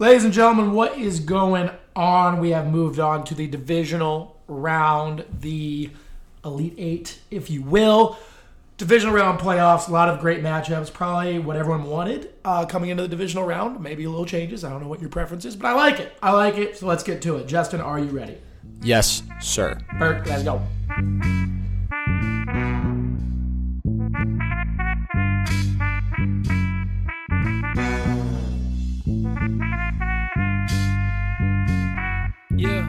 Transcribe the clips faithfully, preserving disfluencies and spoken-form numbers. Ladies and gentlemen, what is going on? We have moved on to the divisional round, the Elite Eight, if you will. Divisional round playoffs, a lot of great matchups, probably what everyone wanted uh, coming into the divisional round. Maybe a little changes. I don't know what your preference is, but I like it. I like it, so let's get to it. Justin, are you ready? Yes, sir. Bert, let's go. Yeah.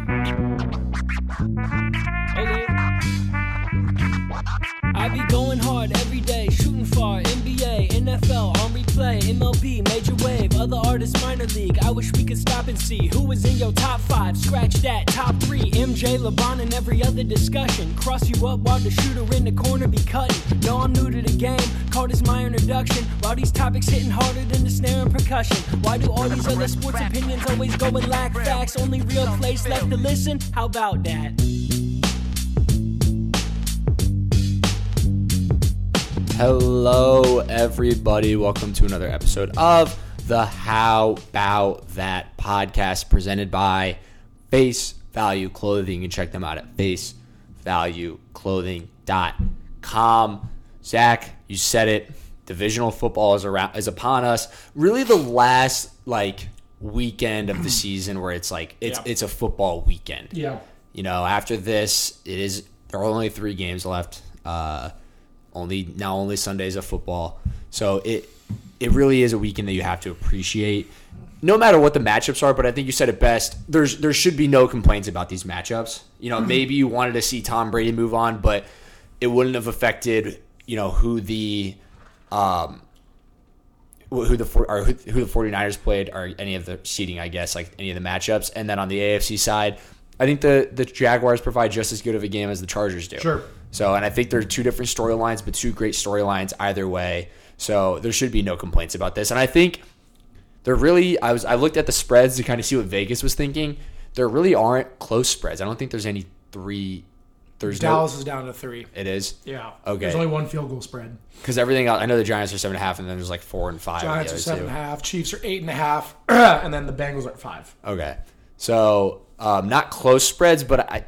I be going hard every day, shooting far, N B A, N F L, on replay, M L B, Major Wave, other artists, minor league. I wish we could stop and see who was in your top five, scratch that, top three, M J, LeBron, and every other discussion. Cross you up while the shooter in the corner be cutting. No, I'm new to the game, call this my introduction, while these topics hitting harder than the snare and percussion. Why do all these other sports opinions always go and lack facts? Only real place left to listen, how about that? Hello, everybody. Welcome to another episode of the How About That podcast presented by Face Value Clothing. You can check them out at face value clothing dot com. Zach, you said it. Divisional football is around, is upon us. Really the last like weekend of the season where it's like it's yeah. it's a football weekend. Yeah. You know, after this, it is there are only three games left. Uh Only now, only Sundays of football, so it it really is a weekend that you have to appreciate, no matter what the matchups are. But I think you said it best. There's there should be no complaints about these matchups. You know, mm-hmm. maybe you wanted to see Tom Brady move on, but it wouldn't have affected you know who the um who the or who, who the 49ers played or any of the seeding, I guess, like any of the matchups. And then on the A F C side, I think the the Jaguars provide just as good of a game as the Chargers do. Sure. So, and I think there are two different storylines, but two great storylines either way. So there should be no complaints about this. And I think there really, I was I looked at the spreads to kind of see what Vegas was thinking. There really aren't close spreads. I don't think there's any three. There's Dallas no, is down to three. It is? Yeah. Okay. There's only one field goal spread. Because everything else, I know the Giants are seven and a half, and then there's like four and five. Giants are seven two. and a half. Chiefs are eight and a half, and then the Bengals are at five. Okay. So um, not close spreads, but I.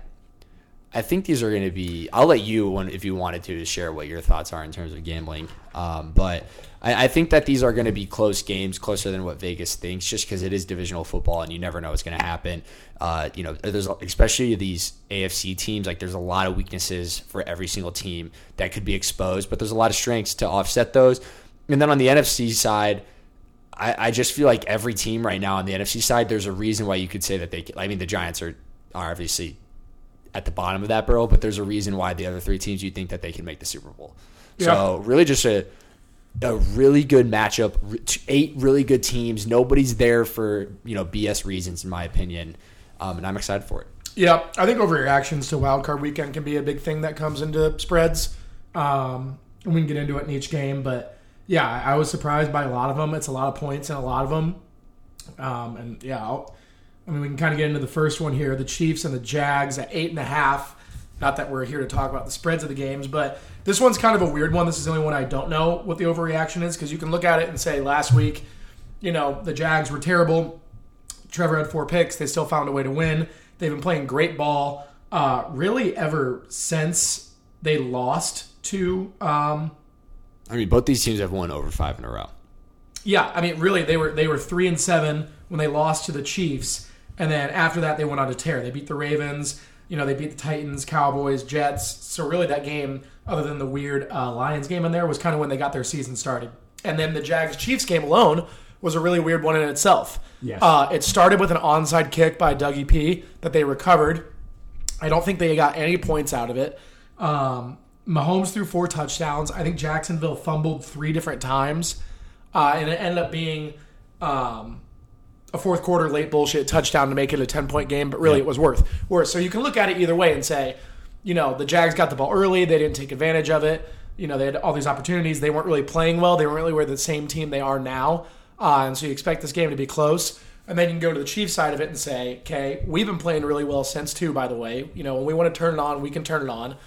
I think these are going to be – I'll let you, when, if you wanted to, share what your thoughts are in terms of gambling. Um, but I, I think that these are going to be close games, closer than what Vegas thinks, just because it is divisional football and you never know what's going to happen. Uh, you know, there's especially these A F C teams, like there's a lot of weaknesses for every single team that could be exposed, but there's a lot of strengths to offset those. And then on the N F C side – I, I just feel like every team right now on the N F C side, there's a reason why you could say that they – I mean, the Giants are, are obviously – at the bottom of that barrel, but there's a reason why the other three teams you think that they can make the Super Bowl. Yeah. So really just a a really good matchup, eight really good teams. Nobody's there for, you know, B S reasons in my opinion, um, and I'm excited for it. Yeah, I think overreactions to wildcard weekend can be a big thing that comes into spreads, um, and we can get into it in each game. But, yeah, I was surprised by a lot of them. It's a lot of points in a lot of them. Um, and, yeah, I'll, I mean, we can kind of get into the first one here. The Chiefs and the Jags at eight and a half. Not that we're here to talk about the spreads of the games, but this one's kind of a weird one. This is the only one I don't know what the overreaction is, because you can look at it and say last week, you know, the Jags were terrible. Trevor had four picks. They still found a way to win. They've been playing great ball uh, really ever since they lost to... Um, I mean, both these teams have won over five in a row. Yeah, I mean, really, they were they were three and seven when they lost to the Chiefs. And then after that, they went on a tear. They beat the Ravens. You know, they beat the Titans, Cowboys, Jets. So really that game, other than the weird uh, Lions game in there, was kind of when they got their season started. And then the Jags-Chiefs game alone was a really weird one in itself. Yes. Uh, it started with an onside kick by Dougie P that they recovered. I don't think they got any points out of it. Um, Mahomes threw four touchdowns. I think Jacksonville fumbled three different times. Uh, and it ended up being... Um, a fourth quarter late bullshit touchdown to make it a ten-point game, but really yeah. it was worth. worth. So you can look at it either way and say, you know, the Jags got the ball early. They didn't take advantage of it. You know, they had all these opportunities. They weren't really playing well. They weren't really were the same team they are now. Uh, and so you expect this game to be close. And then you can go to the Chiefs side of it and say, okay, we've been playing really well since two, by the way. You know, when we want to turn it on, we can turn it on.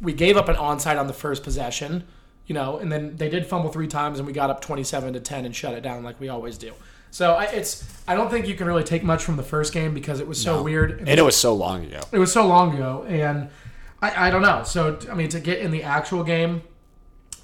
We gave up an onside on the first possession. you know, and then they did fumble three times and we got up twenty-seven to ten and shut it down like we always do. So I, it's I don't think you can really take much from the first game because it was so no. weird. And it was so long ago. It was so long ago. And I, I don't know. So, I mean, to get in the actual game,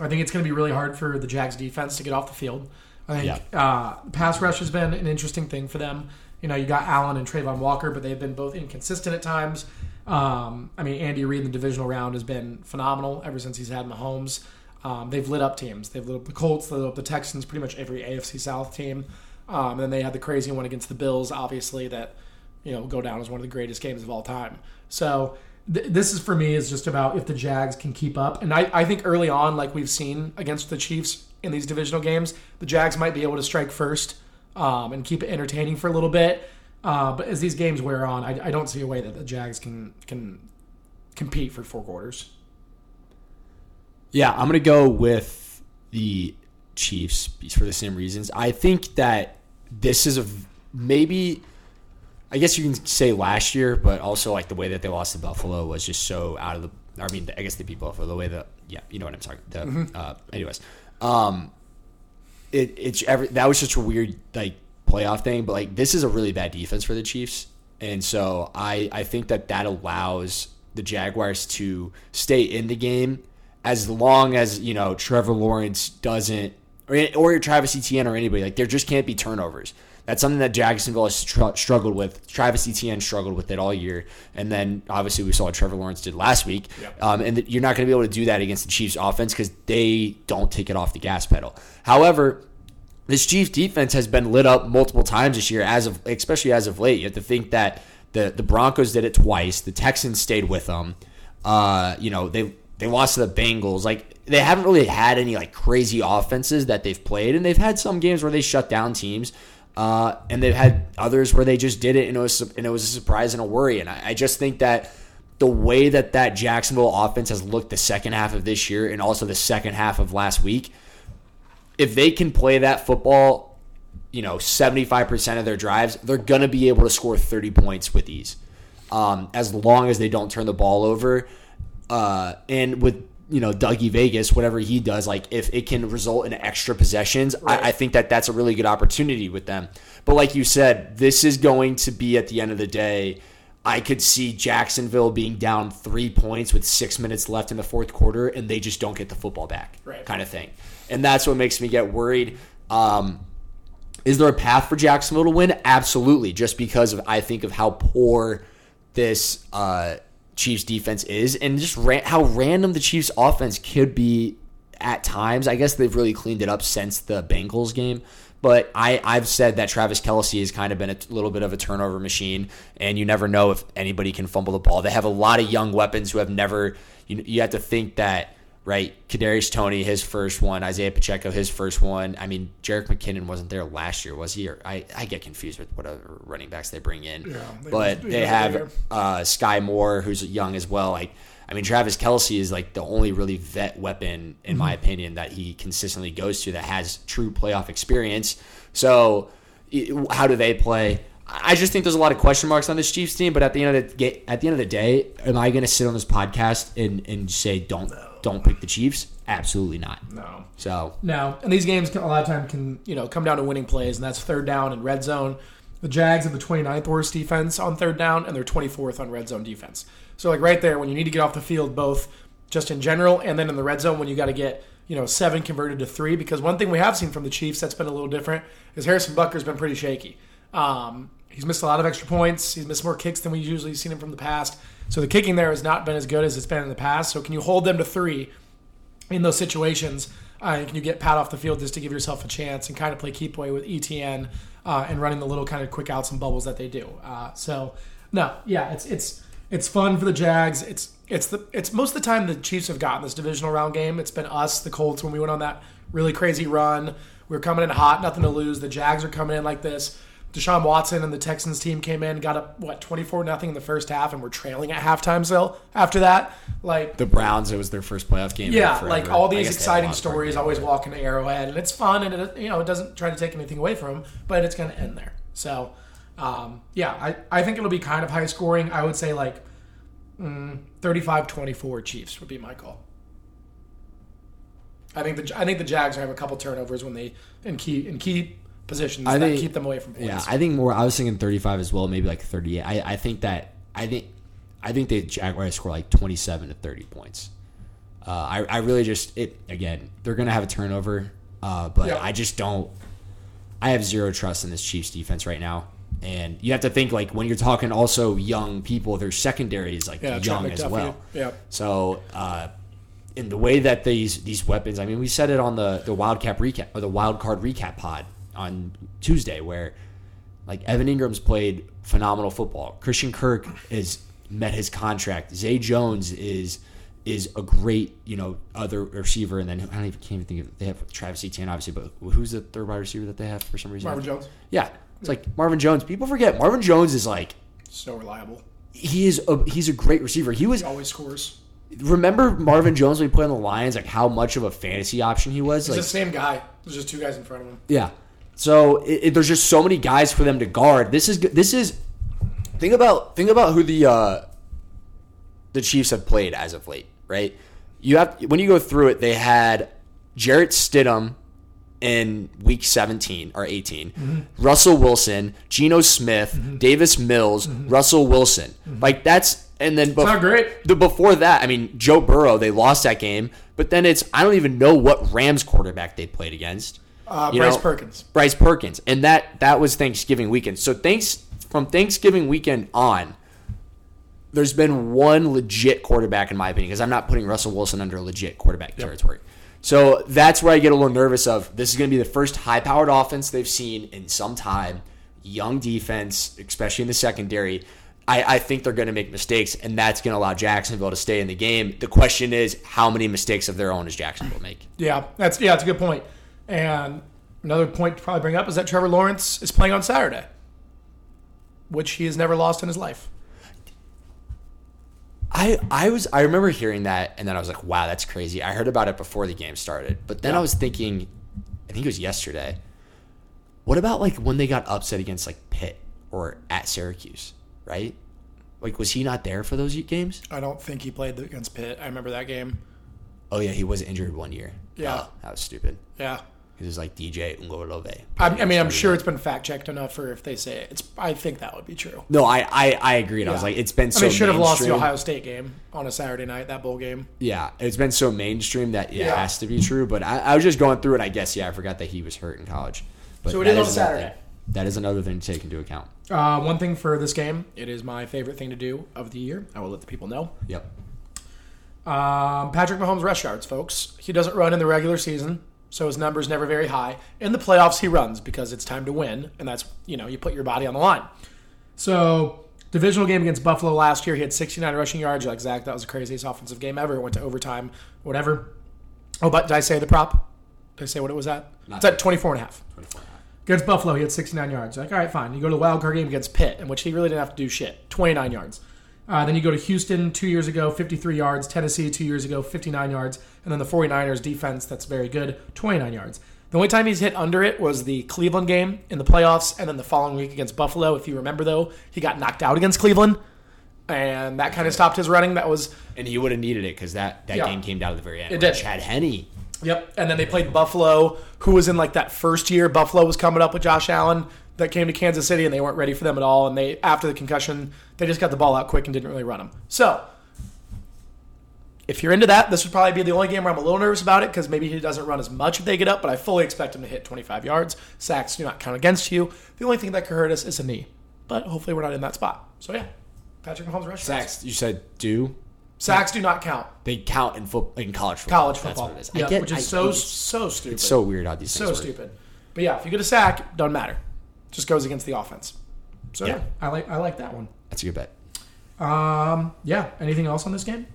I think it's going to be really hard for the Jags defense to get off the field. I think yeah. uh, pass rush has been an interesting thing for them. You know, you got Allen and Trayvon Walker, but they've been both inconsistent at times. Um, I mean, Andy Reid in the divisional round has been phenomenal ever since he's had Mahomes. Um, they've lit up teams. They've lit up the Colts, they've lit up the Texans, pretty much every A F C South team. Um, and then they had the crazy one against the Bills, obviously, that, you know, go down as one of the greatest games of all time. So th- this is, for me, is just about if the Jags can keep up. And I, I think early on, like we've seen against the Chiefs in these divisional games, the Jags might be able to strike first um, and keep it entertaining for a little bit. Uh, but as these games wear on, I, I don't see a way that the Jags can can compete for four quarters. Yeah, I'm going to go with the Chiefs for the same reasons. I think that this is a maybe, I guess you can say last year, but also like the way that they lost to Buffalo was just so out of the, I mean, I guess they beat Buffalo, the way that, yeah, you know what I'm talking about. Mm-hmm. Uh, anyways, um, it, it's every, that was just a weird like playoff thing, but like this is a really bad defense for the Chiefs. And so I, I think that that allows the Jaguars to stay in the game as long as, you know, Trevor Lawrence doesn't, or, or Travis Etienne or anybody. Like, there just can't be turnovers. That's something that Jacksonville has tr- struggled with. Travis Etienne struggled with it all year. And then, obviously, we saw what Trevor Lawrence did last week. Yep. Um, and th- you're not going to be able to do that against the Chiefs' offense because they don't take it off the gas pedal. However, this Chiefs' defense has been lit up multiple times this year, as of especially as of late. You have to think that the, the Broncos did it twice. The Texans stayed with them. Uh, you know, they they lost to the Bengals. Like, they haven't really had any like crazy offenses that they've played, and they've had some games where they shut down teams, uh, and they've had others where they just did it, and it was and it was a surprise and a worry. And I, I just think that the way that that Jacksonville offense has looked the second half of this year, and also the second half of last week, if they can play that football, you know, seventy-five percent of their drives, they're gonna be able to score thirty points with ease, um, as long as they don't turn the ball over, uh, and with. You know, Dougie Vegas, whatever he does, like if it can result in extra possessions, right. I, I think that that's a really good opportunity with them. But like you said, this is going to be at the end of the day. I could see Jacksonville being down three points with six minutes left in the fourth quarter, and they just don't get the football back, right. kind of thing. And that's what makes me get worried. Um, is there a path for Jacksonville to win? Absolutely, just because of I think of how poor this. Uh, Chiefs defense is, and just ran, how random the Chiefs offense could be at times. I guess they've really cleaned it up since the Bengals game, but I, I've said that Travis Kelce has kind of been a little bit of a turnover machine, and you never know if anybody can fumble the ball. They have a lot of young weapons who have never you, you have to think that, right, Kadarius Toney, his first one, Isaiah Pacheco, his first one. I mean, Jerick McKinnon wasn't there last year, was he? Or I, I get confused with what other running backs they bring in. Yeah, they but was, they yeah, have uh, Sky Moore, who's young as well. Like, I mean, Travis Kelce is like the only really vet weapon, in mm-hmm. my opinion, that he consistently goes to that has true playoff experience. So how do they play? I just think there's a lot of question marks on this Chiefs team, but at the end of the, at the end of the day, am I going to sit on this podcast and, and say don't – Don't pick the Chiefs? Absolutely not. No. So no. And these games can, a lot of time can you know come down to winning plays, and that's third down and red zone. The Jags have the twenty-ninth worst defense on third down, and they're twenty-fourth on red zone defense. So like right there, when you need to get off the field, both just in general and then in the red zone when you got to get you know seven converted to three. Because one thing we have seen from the Chiefs that's been a little different is Harrison Butker's been pretty shaky. Um, he's missed a lot of extra points. He's missed more kicks than we usually seen him from the past. So the kicking there has not been as good as it's been in the past. So can you hold them to three in those situations? Uh, and can you get Pat off the field just to give yourself a chance and kind of play keep away with Etienne uh, and running the little kind of quick outs and bubbles that they do? Uh, so no, yeah, it's it's it's fun for the Jags. It's it's the it's most of the time the Chiefs have gotten this divisional round game. It's been us, the Colts, when we went on that really crazy run. We were coming in hot, nothing to lose. The Jags are coming in like this. Deshaun Watson and the Texans team came in, got up, what, twenty-four nothing in the first half, and we're trailing at halftime still after that. Like the Browns, it was their first playoff game. Yeah, like all these exciting stories always walk into Arrowhead, and it's fun, and it, you know, it doesn't try to take anything away from them, but it's going to end there. So, um, yeah, I, I think it'll be kind of high scoring. I would say like mm, thirty-five twenty-four Chiefs would be my call. I think the I think the Jags have a couple turnovers when they in key in key positions I that think, keep them away from points. Yeah, I think more. I was thinking thirty-five as well, maybe like thirty-eight. I, I think that I think I think the Jaguars score like twenty-seven to thirty points. Uh, I I really just it again. They're gonna have a turnover, uh, but yeah. I just don't. I have zero trust in this Chiefs defense right now. And you have to think, like, when you're talking also young people, their secondary is, like, yeah, young as well. Yeah. So, uh, in the way that these these weapons, I mean, we said it on the, the Wildcat recap or the Wild Card recap pod on Tuesday where, like, Evan Ingram's played phenomenal football. Christian Kirk has met his contract. Zay Jones is is a great, you know, other receiver. And then I don't even, can't even think of – they have Travis Etienne, obviously, but who's the third wide receiver that they have for some reason? Marvin Jones. Yeah. It's like Marvin Jones. People forget Marvin Jones is like so reliable. He is a, he's a great receiver. He was he always scores. Remember Marvin Jones when he played on the Lions? Like how much of a fantasy option he was. It's like, the same guy. There's just two guys in front of him. Yeah. So it, it, there's just so many guys for them to guard. This is this is think about think about who the uh, the Chiefs have played as of late. Right. You have when you go through it, they had Jarrett Stidham in week seventeen or eighteen, mm-hmm. Russell Wilson, Geno Smith, mm-hmm. Davis Mills, mm-hmm. Russell Wilson. Mm-hmm. Like that's and then bef- not great. The, before that, I mean, Joe Burrow, they lost that game, but then it's I don't even know what Rams quarterback they played against. Uh, Bryce know? Perkins. Bryce Perkins. And that that was Thanksgiving weekend. So thanks from Thanksgiving weekend on, there's been one legit quarterback in my opinion, because I'm not putting Russell Wilson under legit quarterback yep. territory. So that's where I get a little nervous of this is going to be the first high-powered offense they've seen in some time, young defense, especially in the secondary. I, I think they're going to make mistakes, and that's going to allow Jacksonville to stay in the game. The question is, how many mistakes of their own does Jacksonville make? Yeah, that's yeah, that's a good point. And another point to probably bring up is that Trevor Lawrence is playing on Saturday, which he has never lost in his life. I, I was I remember hearing that, and then I was like, wow, that's crazy. I heard about it before the game started. But then yeah. I was thinking, I think it was yesterday, what about like when they got upset against like Pitt or at Syracuse, right? Like, was he not there for those games? I don't think he played against Pitt. I remember that game. Oh, yeah, he was injured one year. Yeah. Oh, that was stupid. Yeah. It was like D J Ungolove. I, I mean, I'm sure it's been fact-checked enough for if they say it. It's, I think that would be true. No, I, I, I agree. And yeah. I was like, it's been so I mean, should mainstream. Have lost the Ohio State game on a Saturday night, that bowl game. Yeah, it's been so mainstream that it yeah. has to be true. But I, I was just going through it, I guess. Yeah, I forgot that he was hurt in college. But so it is on is Saturday. Thing, that is another thing to take into account. Uh, one thing for this game, it is my favorite thing to do of the year. I will let the people know. Yep. Um, Patrick Mahomes' rush yards, folks. He doesn't run in the regular season. So his number's never very high. In the playoffs, he runs because it's time to win, and that's, you know, you put your body on the line. So divisional game against Buffalo last year, he had sixty-nine rushing yards. You're like, Zach, that was the craziest offensive game ever. It went to overtime, whatever. Oh, but did I say the prop? Did I say what it was at? Not it's at twenty-four and a half. twenty-four and a half. Against Buffalo, he had sixty-nine yards. You're like, all right, fine. You go to the wild card game against Pitt, in which he really didn't have to do shit. twenty-nine yards. Uh, then you go to Houston two years ago, fifty-three yards. Tennessee two years ago, fifty-nine yards. And then the 49ers defense, that's very good, twenty-nine yards. The only time he's hit under it was the Cleveland game in the playoffs and then the following week against Buffalo. If you remember, though, he got knocked out against Cleveland, and that kind of stopped his running. That was, And he would have needed it because that, that yeah. game came down to the very end. It did. Chad Henne. Yep, and then they played Buffalo, who was in like that first year. Buffalo was coming up with Josh Allen. That came to Kansas City, and they weren't ready for them at all. And they, after the concussion, they just got the ball out quick and didn't really run them. So, if you're into that, this would probably be the only game where I'm a little nervous about it because maybe he doesn't run as much if they get up, but I fully expect him to hit twenty-five yards. Sacks do not count against you. The only thing that could hurt us is a knee. But hopefully we're not in that spot. So, yeah. Patrick Mahomes rush. Sacks, you said do? Sacks do not count. They count in fo- in college football. College football. That's what it is. Yeah, I get, which is I, so, so stupid. It's so weird how these so things work. So stupid. But, yeah, if you get a sack, doesn't matter. Just goes against the offense. So yeah. yeah, I like I like that one. That's a good bet. Um, yeah. Anything else on this game?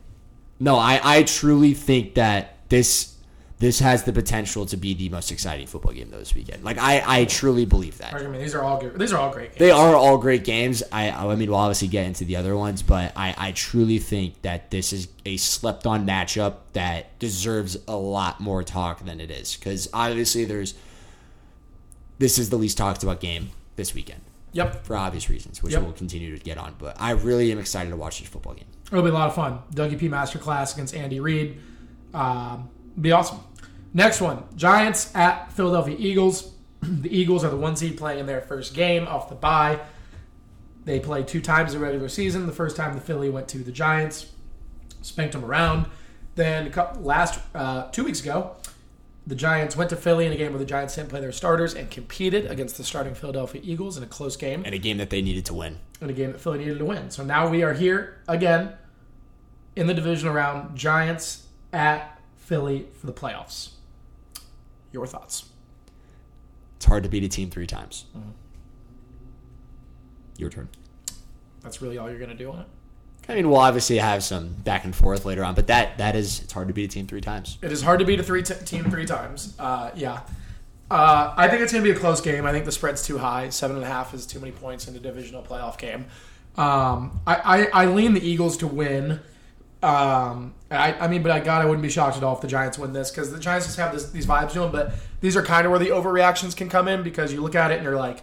No, I, I truly think that this this has the potential to be the most exciting football game though this weekend. Like I, I truly believe that. I mean, these are all good. These are all great games. They are all great games. I I mean, we'll obviously get into the other ones, but I, I truly think that this is a slept on matchup that deserves a lot more talk than it is because obviously there's. This is the least talked about game this weekend. Yep. For obvious reasons, which yep. we'll continue to get on. But I really am excited to watch this football game. It'll be a lot of fun. Dougie P Masterclass against Andy Reid. Um, be awesome. Next one, Giants at Philadelphia Eagles. The Eagles are the one seed playing in their first game off the bye. They played two times in the regular season. The first time the Philly went to the Giants, spanked them around. Then last uh, two weeks ago, the Giants went to Philly in a game where the Giants didn't play their starters and competed against the starting Philadelphia Eagles in a close game. And a game that they needed to win. And a game that Philly needed to win. So now we are here again in the divisional round, Giants at Philly for the playoffs. Your thoughts? It's hard to beat a team three times. Mm-hmm. Your turn. That's really all you're going to do on it? I mean, we'll obviously have some back and forth later on, but that that is, it's hard to beat a team three times. It is hard to beat a three t- team three times. Uh, yeah. Uh, I think it's going to be a close game. I think the spread's too high. Seven and a half is too many points in a divisional playoff game. Um, I, I, I lean the Eagles to win. Um, I, I mean, but I God, I wouldn't be shocked at all if the Giants win this, because the Giants just have this, these vibes to them, but these are kind of where the overreactions can come in, because you look at it and you're like,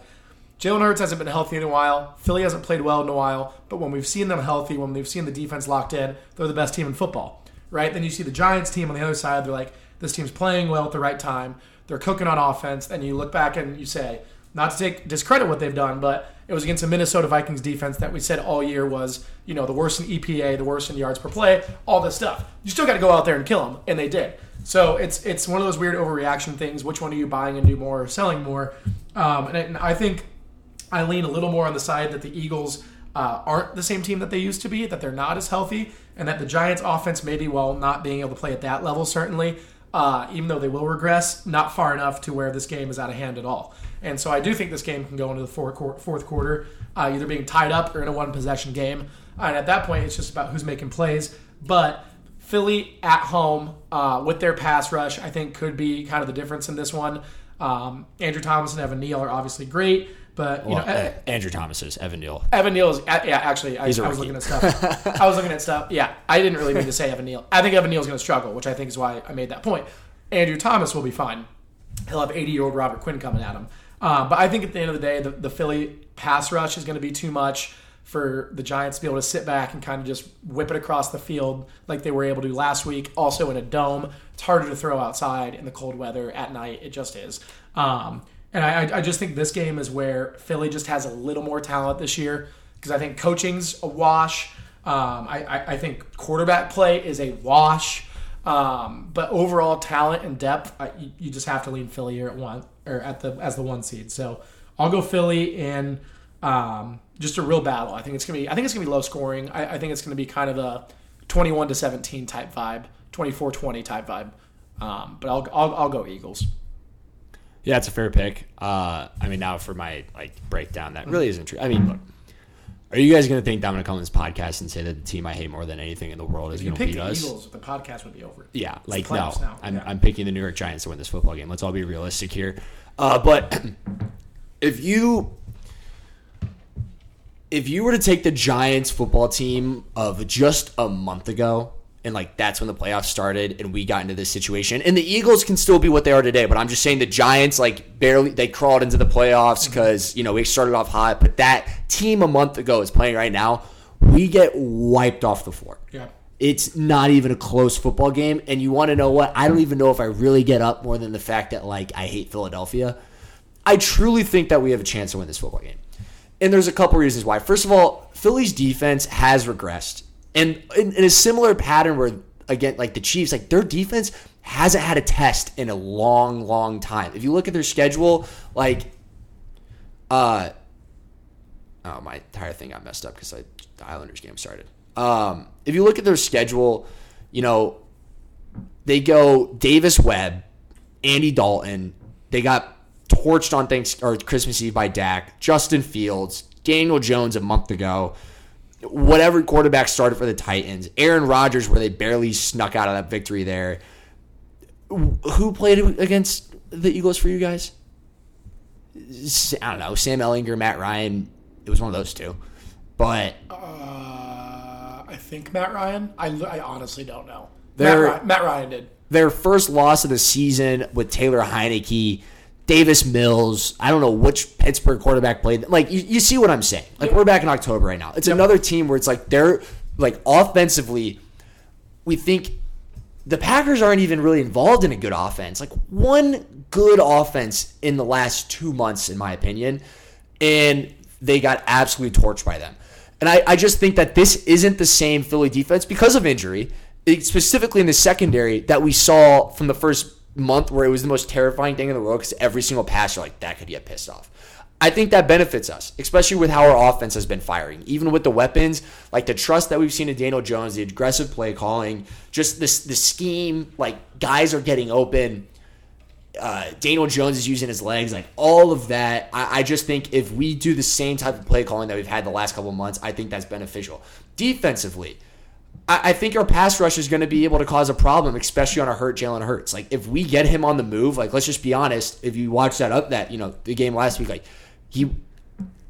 Jalen Hurts hasn't been healthy in a while. Philly hasn't played well in a while. But when we've seen them healthy, when we've seen the defense locked in, they're the best team in football, right? Then you see the Giants team on the other side. They're like, this team's playing well at the right time. They're cooking on offense. And you look back and you say, not to take discredit what they've done, but it was against a Minnesota Vikings defense that we said all year was, you know, the worst in E P A, the worst in yards per play, all this stuff. You still got to go out there and kill them, and they did. So it's it's one of those weird overreaction things. Which one are you buying into more or selling more? Um, and, it, and I think... I lean a little more on the side that the Eagles uh, aren't the same team that they used to be, that they're not as healthy, and that the Giants' offense, maybe while not being able to play at that level, certainly, uh, even though they will regress, not far enough to where this game is out of hand at all. And so I do think this game can go into the fourth quarter, uh, either being tied up or in a one-possession game. And at that point, it's just about who's making plays. But Philly at home uh, with their pass rush, I think, could be kind of the difference in this one. Um, Andrew Thomas and Evan Neal are obviously great. But you well, know, uh, Andrew Thomas is Evan Neal. Evan Neal is uh, yeah. Actually, I, I was looking at stuff. I was looking at stuff. Yeah, I didn't really mean to say Evan Neal. I think Evan Neal is going to struggle, which I think is why I made that point. Andrew Thomas will be fine. He'll have eighty-year-old Robert Quinn coming at him. Uh, but I think at the end of the day, the, the Philly pass rush is going to be too much for the Giants to be able to sit back and kind of just whip it across the field like they were able to last week. Also in a dome, it's harder to throw outside in the cold weather at night. It just is. Um, And I, I just think this game is where Philly just has a little more talent this year, because I think coaching's a wash. Um, I, I, I think quarterback play is a wash. Um, but overall talent and depth, I, you, you just have to lean Philly here at one or at the as the one seed. So I'll go Philly in um, just a real battle. I think it's gonna be I think it's gonna be low scoring. I, I think it's gonna be kind of a twenty-one to seventeen type vibe, twenty-four twenty type vibe. Um, but I'll, I'll I'll go Eagles. Yeah, it's a fair pick. Uh, I mean, now for my like breakdown, that really isn't true. I mean, look, are you guys going to think that I'm going to come on this podcast and say that the team I hate more than anything in the world is going to beat us? If you picked the Eagles, the podcast would be over. Yeah, it's like no, now. I'm, yeah. I'm picking the New York Giants to win this football game. Let's all be realistic here. Uh, but if you if you were to take the Giants football team of just a month ago, and like that's when the playoffs started and we got into this situation. And the Eagles can still be what they are today, but I'm just saying the Giants like barely they crawled into the playoffs because, you know, we started off hot, but that team a month ago is playing right now. We get wiped off the floor. Yeah. It's not even a close football game, and you want to know what? I don't even know if I really get up more than the fact that like I hate Philadelphia. I truly think that we have a chance to win this football game. And there's a couple reasons why. First of all, Philly's defense has regressed. And in, in a similar pattern where, again, like the Chiefs, like their defense hasn't had a test in a long, long time. If you look at their schedule, like, uh, oh, my entire thing got messed up because I, the Islanders game started. Um, if you look at their schedule, you know, they go Davis Webb, Andy Dalton. They got torched on Thanksgiving or Christmas Eve by Dak, Justin Fields, Daniel Jones a month ago. Whatever quarterback started for the Titans, Aaron Rodgers, where they barely snuck out of that victory there. Who played against the Eagles for you guys? I don't know. Sam Ehlinger, Matt Ryan. It was one of those two. But uh, I think Matt Ryan. I, I honestly don't know. Their, Matt, Ryan, Matt Ryan did. Their first loss of the season with Taylor Heineke. Davis Mills, I don't know which Pittsburgh quarterback played. Like, you, you see what I'm saying. Like, yep. We're back in October right now. It's yep. another team where it's like they're, like, offensively, we think the Packers aren't even really involved in a good offense. Like one good offense in the last two months, in my opinion, and they got absolutely torched by them. And I, I just think that this isn't the same Philly defense because of injury, specifically in the secondary, that we saw from the first month where it was the most terrifying thing in the world because every single pass, you're like, that could get pissed off. I think that benefits us, especially with how our offense has been firing. Even with the weapons, like the trust that we've seen in Daniel Jones, the aggressive play calling, just this the scheme, like guys are getting open. Uh, Daniel Jones is using his legs, like all of that. I, I just think if we do the same type of play calling that we've had the last couple of months, I think that's beneficial. Defensively, I, I think our pass rush is going to be able to cause a problem, especially on a hurt Jalen Hurts. Like if we get him on the move, like let's just be honest. If you watch that up, that you know the game last week, like. He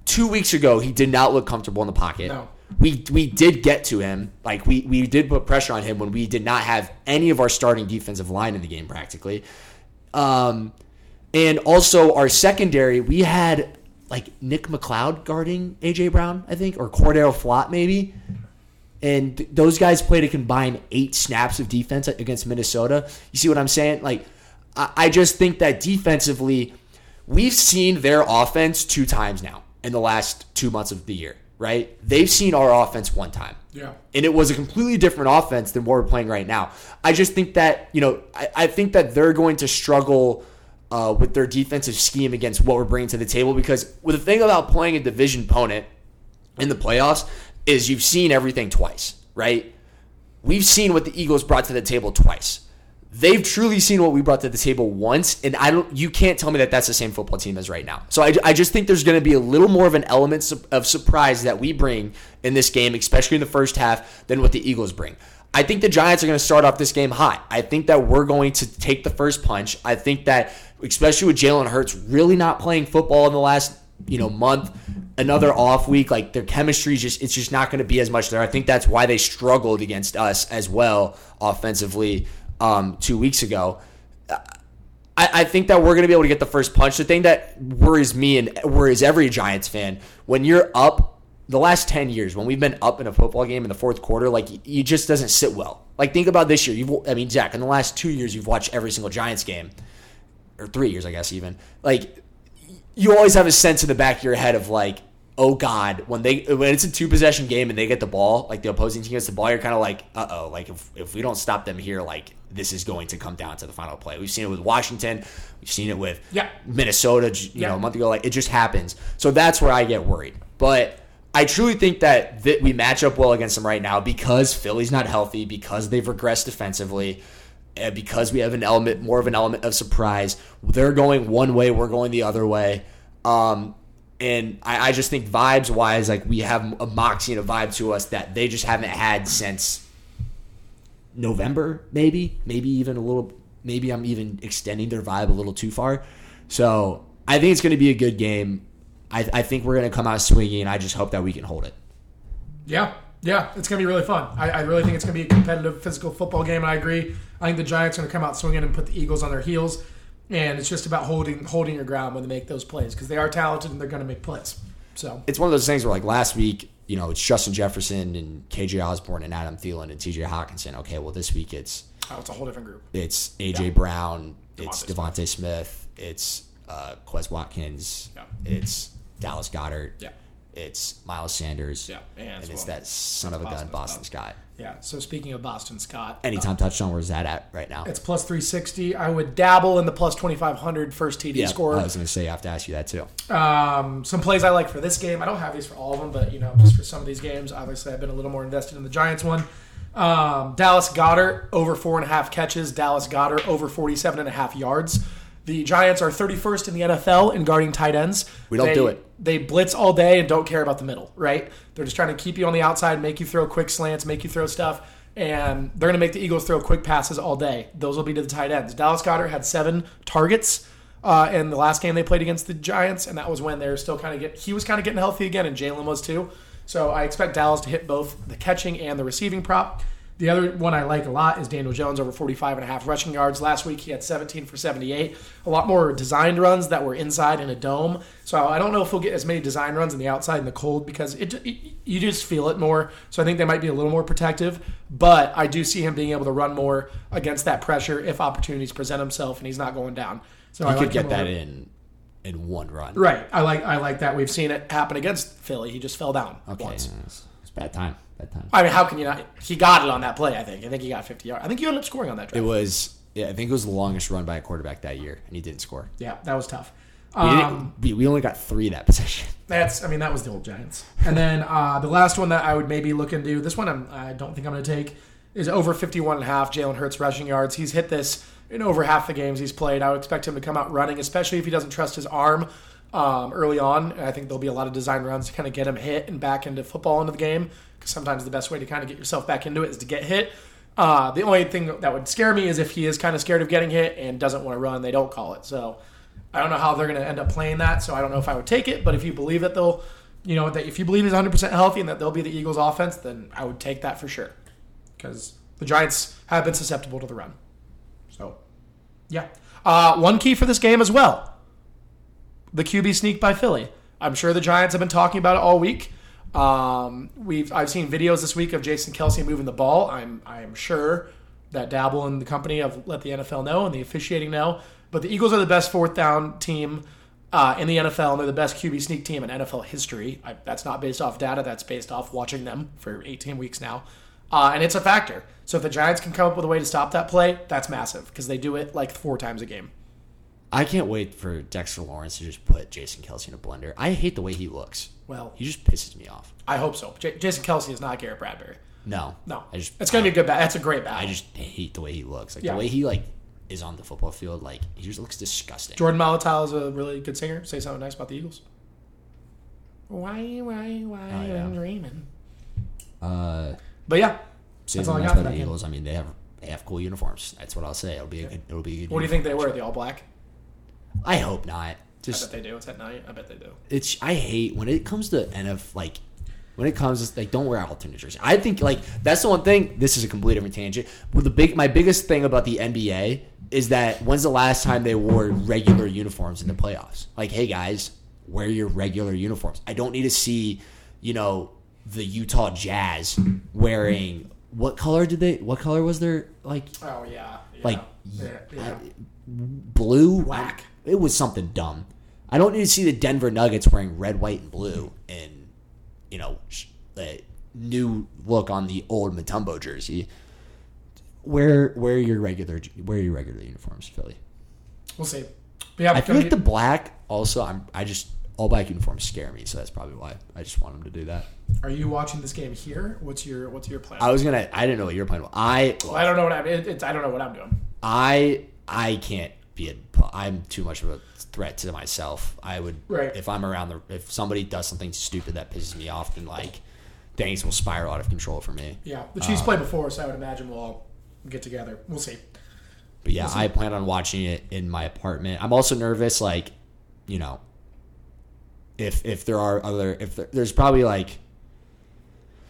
two weeks ago he did not look comfortable in the pocket. No. We we did get to him. Like we we did put pressure on him when we did not have any of our starting defensive line in the game practically. Um, and also our secondary, we had like Nick McLeod guarding A J. Brown, I think, or Cordell Flott maybe. And th- those guys played a combined eight snaps of defense against Minnesota. You see what I'm saying? Like I, I just think that defensively we've seen their offense two times now in the last two months of the year, right? They've seen our offense one time. Yeah. And it was a completely different offense than what we're playing right now. I just think that, you know, I, I think that they're going to struggle uh, with their defensive scheme against what we're bringing to the table because well, the thing about playing a division opponent in the playoffs is you've seen everything twice, right? We've seen what the Eagles brought to the table twice. They've truly seen what we brought to the table once, and I don't. You can't tell me that that's the same football team as right now. So I, I just think there's going to be a little more of an element of surprise that we bring in this game, especially in the first half, than what the Eagles bring. I think the Giants are going to start off this game hot. I think that we're going to take the first punch. I think that, especially with Jalen Hurts really not playing football in the last you know month, another off week, like their chemistry is just it's just not going to be as much there. I think that's why they struggled against us as well offensively. Um, two weeks ago, I, I think that we're going to be able to get the first punch. The thing that worries me and worries every Giants fan, when you're up the last ten years, when we've been up in a football game in the fourth quarter, like it, it just doesn't sit well. Like think about this year. You've, I mean, Zach, in the last two years, you've watched every single Giants game, or three years, I guess, even. Like you always have a sense in the back of your head of like, oh God, when they when it's a two possession game and they get the ball, like the opposing team gets the ball, you're kind of like, uh oh, like if if we don't stop them here, like this is going to come down to the final play. We've seen it with Washington, we've seen it with yeah. Minnesota, you yeah. know, a month ago. Like it just happens. So that's where I get worried. But I truly think that th- we match up well against them right now because Philly's not healthy, because they've regressed defensively, and because we have an element more of an element of surprise. They're going one way, we're going the other way. Um, And I, I just think vibes-wise, like we have a moxie and a vibe to us that they just haven't had since November, maybe. Maybe even a little – maybe I'm even extending their vibe a little too far. So I think it's going to be a good game. I, I think we're going to come out swinging, and I just hope that we can hold it. Yeah, yeah. It's going to be really fun. I, I really think it's going to be a competitive, physical football game, and I agree. I think the Giants are going to come out swinging and put the Eagles on their heels. And it's just about holding holding your ground when they make those plays because they are talented and they're going to make plays. So it's one of those things where, like last week, you know, it's Justin Jefferson and K J. Osborne and Adam Thielen and T J. Hockenson. Okay, well, this week it's oh, it's a whole different group. It's A J. Yeah. Brown. Devontae it's Devontae Smith. Smith. It's uh, Quez Watkins. Yeah. It's Dallas Goedert. Yeah. It's Miles Sanders. Yeah. And, and it's well, that son of a Boston gun, Boston Scott. Yeah, so speaking of Boston Scott. Anytime uh, touchdown, where's that at right now? It's plus three sixty. I would dabble in the plus twenty-five hundred first T D yeah, score. I was going to say, I have to ask you that too. Um, some plays I like for this game. I don't have these for all of them, but you know, just for some of these games, obviously I've been a little more invested in the Giants one. Um, Dallas Goedert, over four and a half catches. Dallas Goedert, over forty-seven and a half yards. The Giants are thirty-first in the N F L in guarding tight ends. We don't they, do it. They blitz all day and don't care about the middle, right? They're just trying to keep you on the outside, make you throw quick slants, make you throw stuff, and they're going to make the Eagles throw quick passes all day. Those will be to the tight ends. Dallas Goedert had seven targets uh, in the last game they played against the Giants, and that was when they were still kind of get. He was kind of getting healthy again, and Jalen was too. So I expect Dallas to hit both the catching and the receiving prop. The other one I like a lot is Daniel Jones, over forty-five and a half rushing yards. Last week, he had seventeen for seventy-eight. A lot more designed runs that were inside in a dome. So I don't know if he'll get as many design runs in the outside in the cold because it, it you just feel it more. So I think they might be a little more protective. But I do see him being able to run more against that pressure if opportunities present himself and he's not going down. So he I could like get that over. in in one run. Right. I like I like that. We've seen it happen against Philly. He just fell down okay. once. It's bad time. Time. I mean, how can you not? He got it on that play, I think. I think he got fifty yards. I think you ended up scoring on that drive. It was, yeah, I think it was the longest run by a quarterback that year, and he didn't score. Yeah, that was tough. We, um, we only got three that possession. That's, I mean, that was the old Giants. And then uh, the last one that I would maybe look into, this one I'm, I don't think I'm going to take, is over fifty-one and a half Jalen Hurts rushing yards. He's hit this in over half the games he's played. I would expect him to come out running, especially if he doesn't trust his arm um, early on. And I think there'll be a lot of design runs to kind of get him hit and back into football into the game. Because sometimes the best way to kind of get yourself back into it is to get hit. Uh, the only thing that would scare me is if he is kind of scared of getting hit and doesn't want to run, they don't call it. So I don't know how they're going to end up playing that, so I don't know if I would take it. But if you believe that they'll, you know, that if you believe he's one hundred percent healthy and that they'll be the Eagles' offense, then I would take that for sure. Because the Giants have been susceptible to the run. So, yeah. Uh, one key for this game as well, the Q B sneak by Philly. I'm sure the Giants have been talking about it all week. Um, we've I've seen videos this week of Jason Kelce moving the ball. I'm I'm sure that Dabble and the company have let the N F L know and the officiating know. But the Eagles are the best fourth down team uh, in the N F L, and they're the best Q B sneak team in N F L history. I, that's not based off data. That's based off watching them for eighteen weeks now. Uh, and it's a factor. So if the Giants can come up with a way to stop that play, that's massive because they do it like four times a game. I can't wait for Dexter Lawrence to just put Jason Kelce in a blender. I hate the way he looks. Well, he just pisses me off. I hope so. J- Jason Kelce is not Garrett Bradbury. No, no. I just, it's gonna I, be a good bat. That's a great bat. I just hate the way he looks. Like yeah. the way he like is on the football field. Like he just looks disgusting. Jordan Mailata is a really good singer. Say something nice about the Eagles. Why, why, why? Oh, yeah. I'm dreaming. Uh, but yeah, say that's all I nice got for that the Eagles. I mean, they have they have cool uniforms. That's what I'll say. It'll be a, it'll be. A good what do you think they wear? Sure. The all black. I hope not. Just, I bet they do. It's at night. I bet they do. It's. I hate when it comes to N F L. Like when it comes to like, don't wear alternate jerseys. I think like that's the one thing. This is a complete different tangent. Well, the big my biggest thing about the N B A is that when's the last time they wore regular uniforms in the playoffs? Like, hey guys, wear your regular uniforms. I don't need to see, you know, the Utah Jazz wearing what color did they? What color was their like? Oh yeah, yeah. like yeah, yeah. blue black. It was something dumb. I don't need to see the Denver Nuggets wearing red, white, and blue and, you know, a new look on the old Mutombo jersey. Wear, wear, your regular, wear your regular uniforms, Philly. We'll see. Yeah, I feel like the black also, I'm, I just, all black uniforms scare me, so that's probably why I just want them to do that. Are you watching this game here? What's your What's your plan? I was going to, I didn't know what your plan was. I, well, I don't know what I'm, it, it's, I don't know what I'm doing. I, I can't. Be a, I'm too much of a threat to myself. I would, right. if I'm around the, if somebody does something stupid that pisses me off, then like things will spiral out of control for me. Yeah, the Chiefs um, played before, so I would imagine we'll all get together. We'll see. But yeah, we'll see. I plan on watching it in my apartment. I'm also nervous, like you know, if if there are other, if there, there's probably like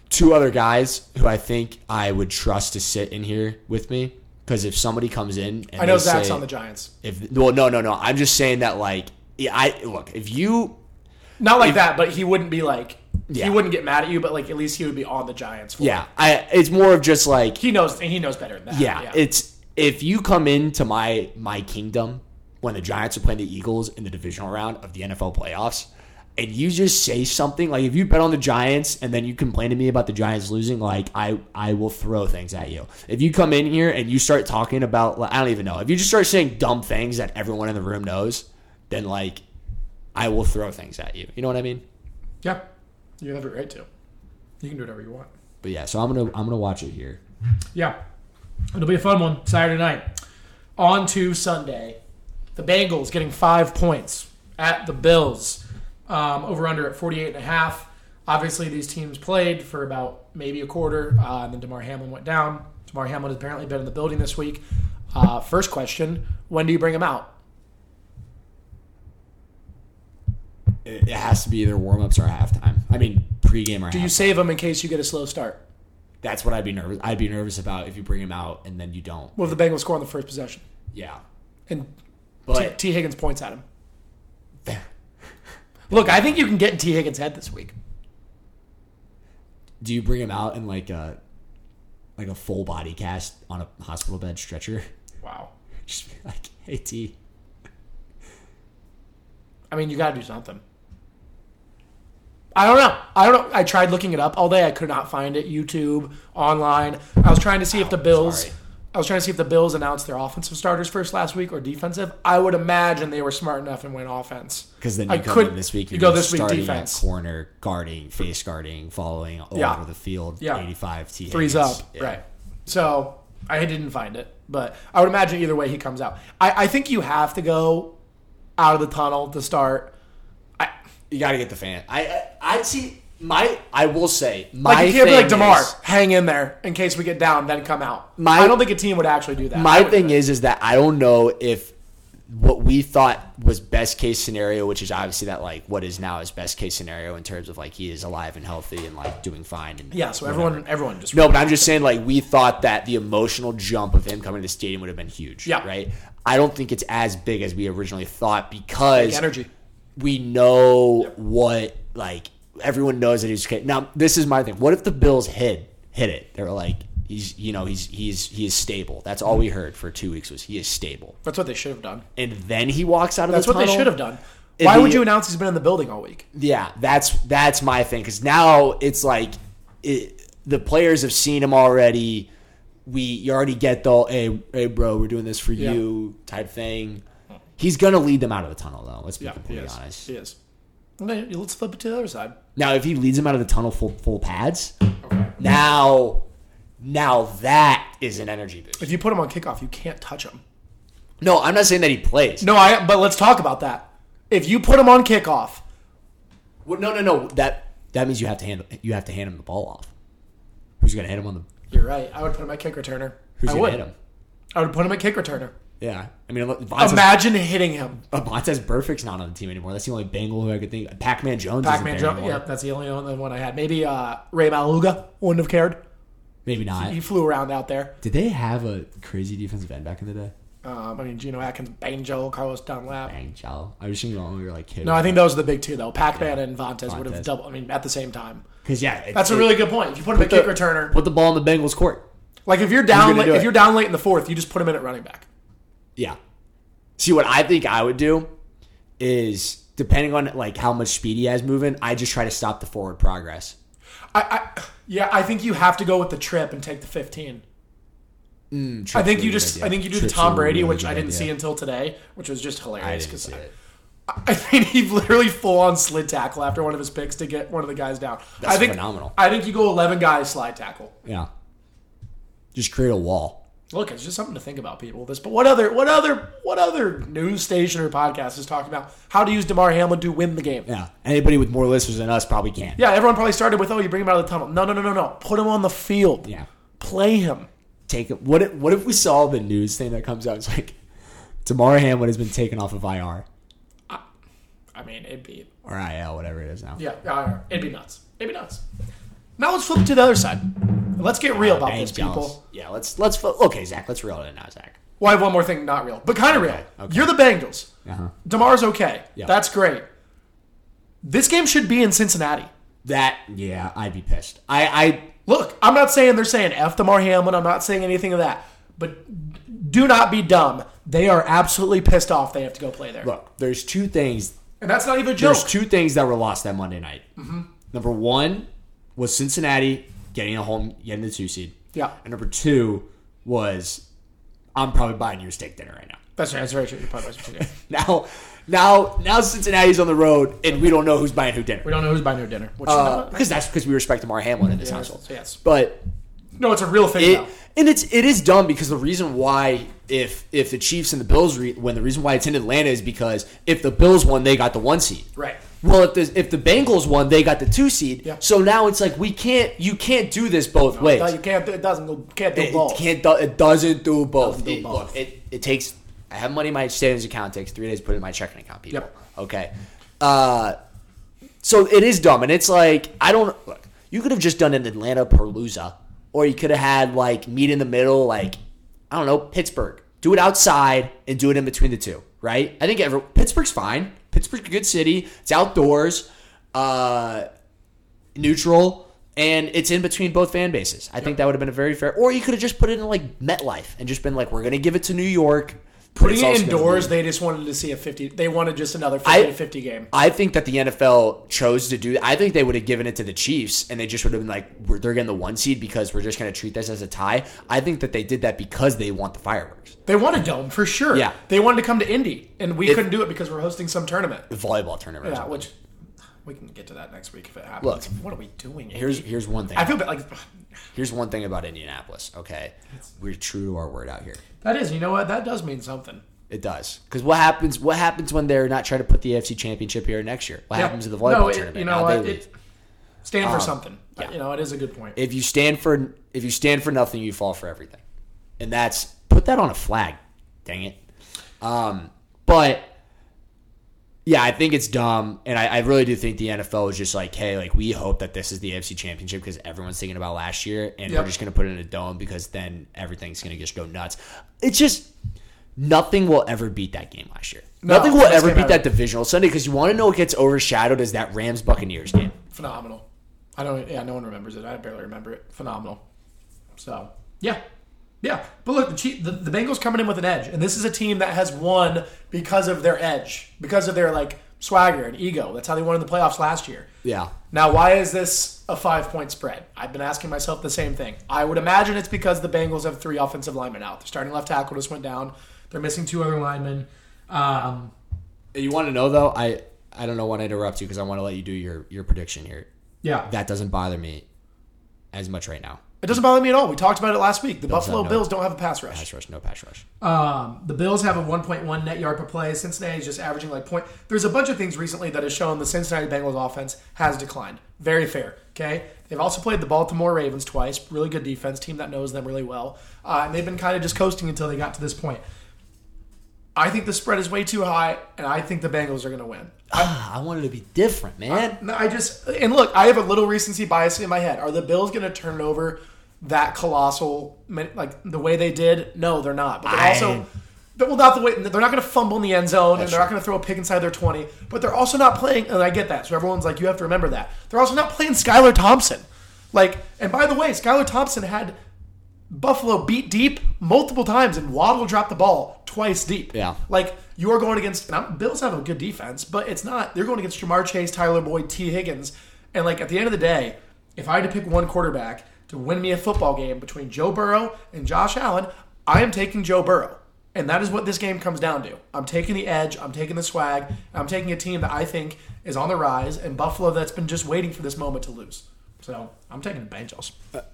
two other guys who I think I would trust to sit in here with me. Because if somebody comes in, and I know Zach's say, on the Giants. If well, no, no, no. I'm just saying that, like, yeah, I look if you, not like if, that, but he wouldn't be like, yeah. he wouldn't get mad at you, but like at least he would be on the Giants. For yeah, I, it's more of just like he knows, he knows better than that. Yeah, yeah, it's if you come into my my kingdom when the Giants are playing the Eagles in the divisional round of the N F L playoffs, and you just say something like if you bet on the Giants and then you complain to me about the Giants losing, like I, I will throw things at you. If you come in here and you start talking about, like, I don't even know, if you just start saying dumb things that everyone in the room knows, then like I will throw things at you. You know what I mean? Yeah, you have it right to. You can do whatever you want. But yeah, so I'm gonna I'm gonna watch it here. Yeah, it'll be a fun one Saturday night. On to Sunday, the Bengals getting five points at the Bills. Um, over under at forty-eight and a half. Obviously, these teams played for about maybe a quarter, uh, and then Damar Hamlin went down. Damar Hamlin has apparently been in the building this week. Uh, first question, when do you bring him out? It has to be either warm-ups or halftime. I mean, pregame or halftime. Do you save him in case you get a slow start? that's what I'd be nervous. I'd be nervous about if you bring him out and then you don't. Well, if the Bengals score on the first possession. Yeah. And but, T. T. Higgins points at him. Fair. Look, I think you can get in T. Higgins' head this week. Do you bring him out in like a like a full body cast on a hospital bed stretcher? Wow. Just be like, hey, T. I mean, you got to do something. I don't know. I don't know. I tried looking it up all day. I could not find it. YouTube, online. I was trying to see oh, if the Bills. Sorry. I was trying to see if the Bills announced their offensive starters first last week or defensive. I would imagine they were smart enough and went offense. Because then you I come could, in this week, you're you go this starting week defense, at corner, guarding, face guarding, following all yeah. over the field, yeah. eighty-five T. Three's up, yeah. right. So I didn't find it, but I would imagine either way he comes out. I, I think you have to go out of the tunnel to start. I, you got to get the fan. I I, I see my. I will say my. Like you can't be like Damar. Is, hang in there in case we get down, then come out. My, I don't think a team would actually do that. My thing think. is is that I don't know if what we thought was best case scenario, which is obviously that like what is now his best case scenario in terms of like he is alive and healthy and like doing fine. And yeah, so whatever. everyone everyone just no, but I'm just saying like we thought that the emotional jump of him coming to the stadium would have been huge. Yeah, right. I don't think it's as big as we originally thought because energy. we know yep. what, like, everyone knows that he's okay. Now, this is my thing. What if the Bills hit hit it? They're like, he's, you know, he's he's he is stable. That's all we heard for two weeks was he is stable. That's what they should have done. And then he walks out of that's the tunnel. That's what they should have done. Why the, would you announce he's been in the building all week? Yeah, that's that's my thing because now it's like it, the players have seen him already. We you already get the hey hey bro we're doing this for yeah. you type thing. He's gonna lead them out of the tunnel though. Let's be yeah, completely he honest. He is. Okay, let's flip it to the other side. Now if he leads them out of the tunnel full full pads, okay. now now that is an energy boost. If you put him on kickoff, you can't touch him. No, I'm not saying that he plays. No, I. But let's talk about that. If you put him on kickoff, well, no no no that that means you have to hand you have to hand him the ball off. Who's gonna hit him on the? You're right. I would put him at kick returner. Who's I gonna would. hit him? I would put him at kick returner. Yeah, I mean, Bontes, imagine hitting him. Bontes Burfict's not on the team anymore. That's the only Bengal who I could think. Pac-Man Jones. Pac-Man Jones. Yep, yeah, that's the only other one I had. Maybe uh, Ray Maluga wouldn't have cared. Maybe not. He, he flew around out there. Did they have a crazy defensive end back in the day? Um, I mean, Geno Atkins, Banjo, Carlos Dunlap. Banjo. I was thinking all we were like kids. No, I think those are the big two though. Pac-Man yeah. and Vontaze, Vontaze would have doubled. I mean, at the same time. Because yeah, it, that's it, a really good point. If you put him a kick returner, put the ball in the Bengals' court. Like if you're down, you're late, if you're down late in the fourth, you just put him in at running back. Yeah. See, what I think I would do is depending on like how much speed he has moving, I just try to stop the forward progress. I, I yeah, I think you have to go with the trip and take the fifteen. Mm, I think you just idea. I think you do Trip's the Tom Brady, which I didn't idea. see until today, which was just hilarious because I, I, I think he literally full on slid tackle after one of his picks to get one of the guys down. That's I think, phenomenal. I think you go eleven guys slide tackle. Yeah, just create a wall. Look, it's just something to think about, people. This, but what other what other what other news station or podcast is talking about how to use Damar Hamlin to win the game? Yeah, anybody with more listeners than us probably can. Yeah, everyone probably started with oh, you bring him out of the tunnel. No, no, no, no, no. Put him on the field. Yeah, play him. Take it. What if, what if we saw the news thing that comes out? It's like Damar Hamlin has been taken off of I R. I, I mean, it'd be or I L, whatever it is now. Yeah, I R. It'd be nuts. It'd be nuts. Now let's flip to the other side. Let's get real uh, about this, people. Yeah, let's let's flip. Okay, Zach, let's reel it in now, Zach. Well, I have one more thing, not real, but kind of okay, real. Okay. You're the Bengals. Uh-huh. Damar's okay. Yep. That's great. This game should be in Cincinnati. That yeah, I'd be pissed. I. I Look, I'm not saying they're saying F Damar Hamlin. I'm not saying anything of that. But do not be dumb. They are absolutely pissed off they have to go play there. Look, there's two things. And that's not even a joke. There's two things that were lost that Monday night. Mm-hmm. Number one was Cincinnati getting a home, getting the two seed. Yeah. And number two was I'm probably buying you a steak dinner right now. That's right. That's very true. You're probably buying dinner. now, now, now Cincinnati's on the road, and we don't know who's buying who dinner. We don't know who's buying who dinner. Because uh, that's because we respect Damar Hamlin in this yes, household. Yes, but no, it's a real thing. It, now. And it's it is dumb because the reason why if if the Chiefs and the Bills re- win, the reason why it's in Atlanta is because if the Bills won, they got the one seed. Right. Well, if the, if the Bengals won, they got the two seed. Yeah. So now it's like we can't. You can't do this both no, ways. You can't. It doesn't. Go, can't do it, both. Can't. Do, it doesn't do both. Doesn't do it, both. It, it, it takes. I have money in my savings account. It takes three days to put it in my checking account, people. Yep. Okay. Uh, so it is dumb. And it's like, I don't – look, you could have just done an Atlanta Perlusa Or you could have had, like, meet in the middle, like, I don't know, Pittsburgh. Do it outside and do it in between the two, right? I think every, Pittsburgh's fine. Pittsburgh's a good city. It's outdoors, uh, neutral, and it's in between both fan bases. I yeah. think that would have been a very fair. Or you could have just put it in, like, MetLife and just been like, we're going to give it to New York. Putting it indoors, they just wanted to see a fifty. They wanted just another fifty to fifty game. I think that the N F L chose to do that. I think they would have given it to the Chiefs, and they just would have been like, we're, they're getting the one seed because we're just going to treat this as a tie. I think that they did that because they want the fireworks. They want a dome, for sure. Yeah. They wanted to come to Indy, and we if, couldn't do it because we're hosting some tournament. The volleyball tournament. Yeah, which we can get to that next week if it happens. Look, what are we doing? Here's, here's one thing. I feel bad, like... Here's one thing about Indianapolis, okay? We're true to our word out here. That is, you know what? That does mean something. It does. Because what happens What happens when they're not trying to put the A F C Championship here next year? What yeah. happens to the volleyball no, it, tournament? You know what? It, stand um, for something. Yeah. You know, it is a good point. If you stand for if you stand for nothing, you fall for everything. And that's, put that on a flag, dang it. Um, but, yeah, I think it's dumb. And I, I really do think the N F L was just like, hey, like, we hope that this is the A F C Championship because everyone's thinking about last year. And yep. we're just going to put it in a dome because then everything's going to just go nuts. It's just nothing will ever beat that game last year. No, nothing will ever beat ever. that divisional Sunday because you want to know what gets overshadowed is that Rams-Buccaneers game. Phenomenal. I don't, yeah, no one remembers it. I barely remember it. Phenomenal. So, yeah. Yeah. But look, the, Chief, the, the Bengals coming in with an edge. And this is a team that has won because of their edge, because of their, like, swagger and ego. That's how they won in the playoffs last year. Yeah. Now, why is this a five-point spread? I've been asking myself the same thing. I would imagine it's because the Bengals have three offensive linemen out. Their starting left tackle just went down. They're missing two other linemen. Um, you want to know, though? I, I don't know when I interrupt you because I want to let you do your, your prediction here. Yeah. That doesn't bother me as much right now. It doesn't bother me at all. We talked about it last week. The Bills Buffalo no, Bills don't have a pass rush. Pass rush, no pass rush. Um, the Bills have a one point one net yard per play. Cincinnati's just averaging like point. There's a bunch of things recently that has shown the Cincinnati Bengals offense has declined. Very fair, okay? They've also played the Baltimore Ravens twice. Really good defense, team that knows them really well. Uh, and they've been kind of just coasting until they got to this point. I think the spread is way too high, and I think the Bengals are going to win. Ah, I wanted to be different, man. I, no, I just and look, I have a little recency bias in my head. Are the Bills going to turn over that colossal, like the way they did? No, they're not. But they're also, I, well, not the way they're not going to fumble in the end zone, and they're not going to throw a pick inside their twenty. But they're also not playing, and I get that. So everyone's like, you have to remember that they're also not playing Skylar Thompson. Like, and by the way, Skylar Thompson had Buffalo beat deep multiple times, and Waddle dropped the ball twice deep. Yeah, like. You are going against – Bills have a good defense, but it's not – they're going against Jamar Chase, Tyler Boyd, T. Higgins. And, like, at the end of the day, if I had to pick one quarterback to win me a football game between Joe Burrow and Josh Allen, I am taking Joe Burrow. And that is what this game comes down to. I'm taking the edge. I'm taking the swag. I'm taking a team that I think is on the rise and Buffalo that's been just waiting for this moment to lose. So I'm taking the Bengals.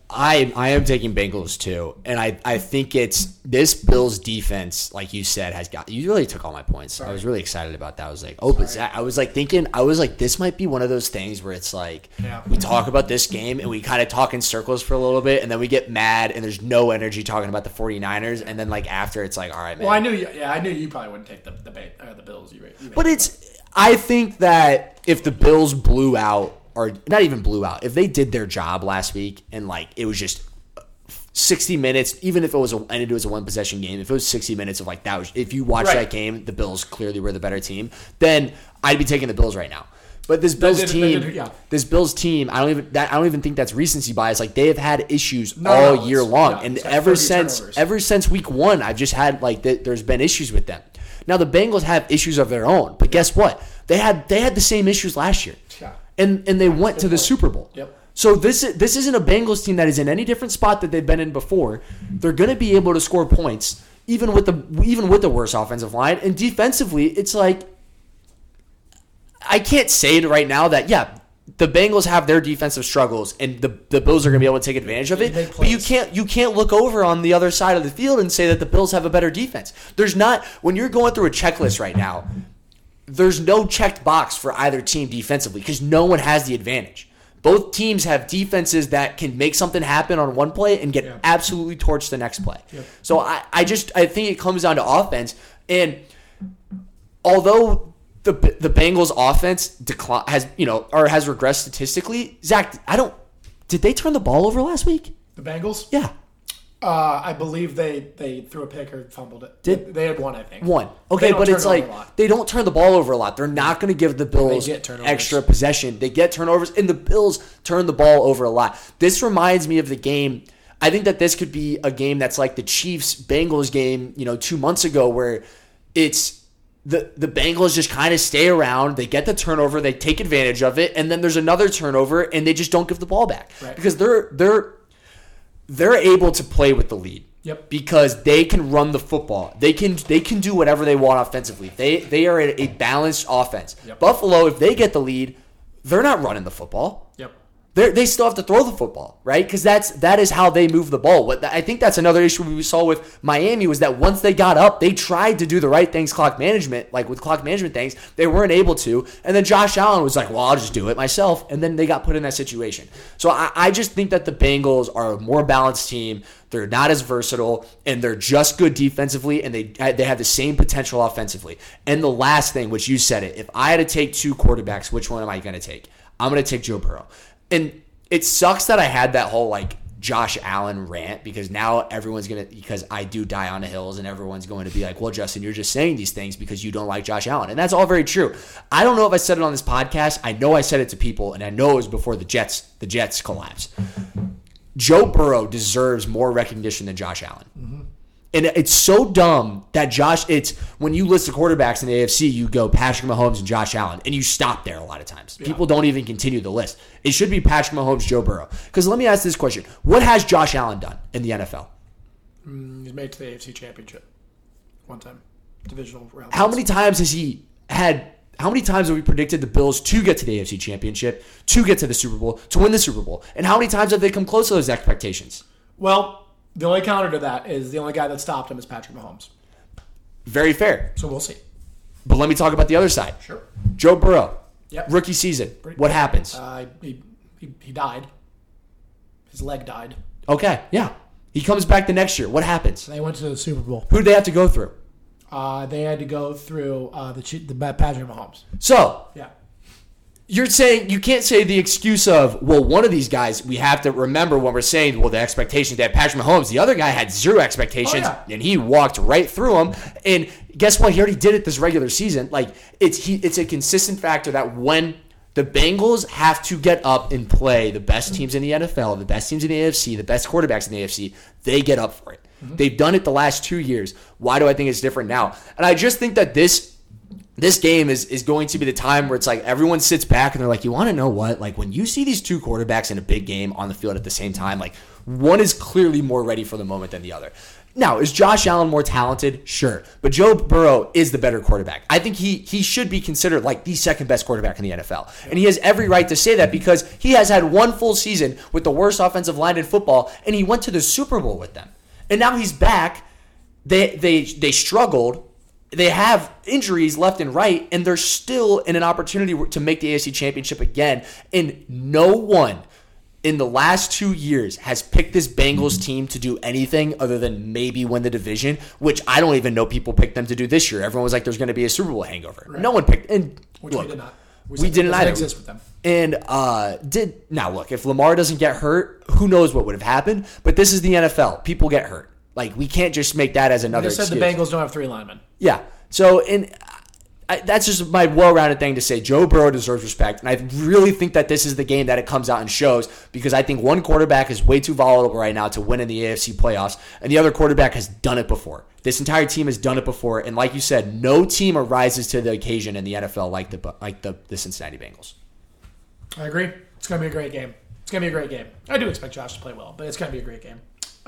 I I am taking Bengals too, and I, I think it's this Bills defense, like you said, has got you really took all my points. Sorry. I was really excited about that. I was like, oh, but I was like thinking, I was like, this might be one of those things where it's like yeah. we talk about this game and we kind of talk in circles for a little bit, and then we get mad and there's no energy talking about the 49ers, and then like after it's like, all right, man. Well, I knew, you, yeah, I knew you probably wouldn't take the the, bait, uh, the Bills. You, you but it's, I think that if the Bills blew out. Or not even blew out. If they did their job last week and like it was just sixty minutes, even if it was a, ended as a one possession game, if it was sixty minutes of like that was if you watched right. that game, the Bills clearly were the better team. Then I'd be taking the Bills right now. But this Bills did, team, did, yeah. this Bills team, I don't even that I don't even think that's recency bias. Like they have had issues no, all no, year long, no, and ever since turnovers. ever since week one, I've just had like th- there's been issues with them. Now the Bengals have issues of their own, but guess what? They had they had the same issues last year. Yeah. And and they went to the Super Bowl. Yep. So this this isn't a Bengals team that is in any different spot that they've been in before. They're going to be able to score points even with the even with the worst offensive line. And defensively, it's like I can't say it right now that yeah, the Bengals have their defensive struggles and the the Bills are going to be able to take advantage of it. But you can't you can't look over on the other side of the field and say that the Bills have a better defense. There's not when you're going through a checklist right now. There's no checked box for either team defensively because no one has the advantage. Both teams have defenses that can make something happen on one play and get yeah. absolutely torched the next play. Yeah. So I, I just I think it comes down to offense. And although the the Bengals offense decline has you know or has regressed statistically, Zach, I don't did they turn the ball over last week? The Bengals? Yeah. Uh, I believe they, they threw a pick or fumbled it. Did they had one? I think one. Okay, but it's like they don't turn the ball over a lot. They're not going to give the Bills extra possession. They get turnovers, and the Bills turn the ball over a lot. This reminds me of the game. I think that this could be a game that's like the Chiefs Bengals game, you know, two months ago, where it's the the Bengals just kind of stay around. They get the turnover, they take advantage of it, and then there's another turnover, and they just don't give the ball back right. because they're they're. They're able to play with the lead yep. because they can run the football. They can they can do whatever they want offensively. They they are a balanced offense. Yep. Buffalo, if they get the lead, they're not running the football. Yep. They they still have to throw the football, right? Because that's that is how they move the ball. What I think that's another issue we saw with Miami was that once they got up, they tried to do the right things, clock management, like with clock management things, they weren't able to. And then Josh Allen was like, "Well, I'll just do it myself," and then they got put in that situation. So I, I just think that the Bengals are a more balanced team. They're not as versatile, and they're just good defensively, and they they have the same potential offensively. And the last thing, which you said it, if I had to take two quarterbacks, which one am I going to take? I'm going to take Joe Burrow. And it sucks that I had that whole like Josh Allen rant because now everyone's going to, because I do die on the hills and everyone's going to be like, well, Justin, you're just saying these things because you don't like Josh Allen. And that's all very true. I don't know if I said it on this podcast. I know I said it to people and I know it was before the Jets, the Jets collapse. Joe Burrow deserves more recognition than Josh Allen. Mm-hmm. And it's so dumb that Josh, it's when you list the quarterbacks in the A F C, you go Patrick Mahomes and Josh Allen, and you stop there a lot of times. Yeah. People don't even continue the list. It should be Patrick Mahomes, Joe Burrow. Because let me ask this question. What has Josh Allen done in the N F L? Mm, he's made it to the A F C Championship one time. Divisional round. How many times has he had, how many times have we predicted the Bills to get to the A F C Championship, to get to the Super Bowl, to win the Super Bowl? And how many times have they come close to those expectations? Well, the only counter to that is the only guy that stopped him is Patrick Mahomes. Very fair. So we'll see. But let me talk about the other side. Sure. Joe Burrow. Yep. Rookie season. Pretty what cool. happens? Uh, he, he he died. His leg died. Okay. Yeah. He comes back the next year. What happens? They went to the Super Bowl. Who did they have to go through? Uh, they had to go through uh, the, the Patrick Mahomes. So. Yeah. You're saying you can't say the excuse of, well, one of these guys, we have to remember when we're saying, well, the expectations they had Patrick Mahomes. The other guy had zero expectations, oh, yeah. and he walked right through them. And guess what? He already did it this regular season. Like it's he, it's a consistent factor that when the Bengals have to get up and play the best teams in the N F L, the best teams in the A F C, the best quarterbacks in the A F C, they get up for it. Mm-hmm. They've done it the last two years. Why do I think it's different now? And I just think that this This game is, is going to be the time where it's like everyone sits back and they're like, you want to know what? Like when you see these two quarterbacks in a big game on the field at the same time, like one is clearly more ready for the moment than the other. Now, is Josh Allen more talented? Sure. But Joe Burrow is the better quarterback. I think he he should be considered like the second best quarterback in the N F L. And he has every right to say that because he has had one full season with the worst offensive line in football and he went to the Super Bowl with them. And now he's back. They they they struggled. They have injuries left and right, and they're still in an opportunity to make the A F C Championship again. And no one in the last two years has picked this Bengals team to do anything other than maybe win the division, which I don't even know people picked them to do this year. Everyone was like, there's going to be a Super Bowl hangover. Right. No one picked. And which look, we did not. We, we didn't either. Exist with them. And uh, did now look, if Lamar doesn't get hurt, who knows what would have happened? But this is the N F L. People get hurt. Like, we can't just make that as another excuse. You said excuse. The Bengals don't have three linemen. Yeah. So, and I, that's just my well-rounded thing to say. Joe Burrow deserves respect, and I really think that this is the game that it comes out and shows because I think one quarterback is way too volatile right now to win in the A F C playoffs, and the other quarterback has done it before. This entire team has done it before, and like you said, no team arises to the occasion in the N F L like the like the, the Cincinnati Bengals. I agree. It's going to be a great game. It's going to be a great game. I do expect Josh to play well, but it's going to be a great game.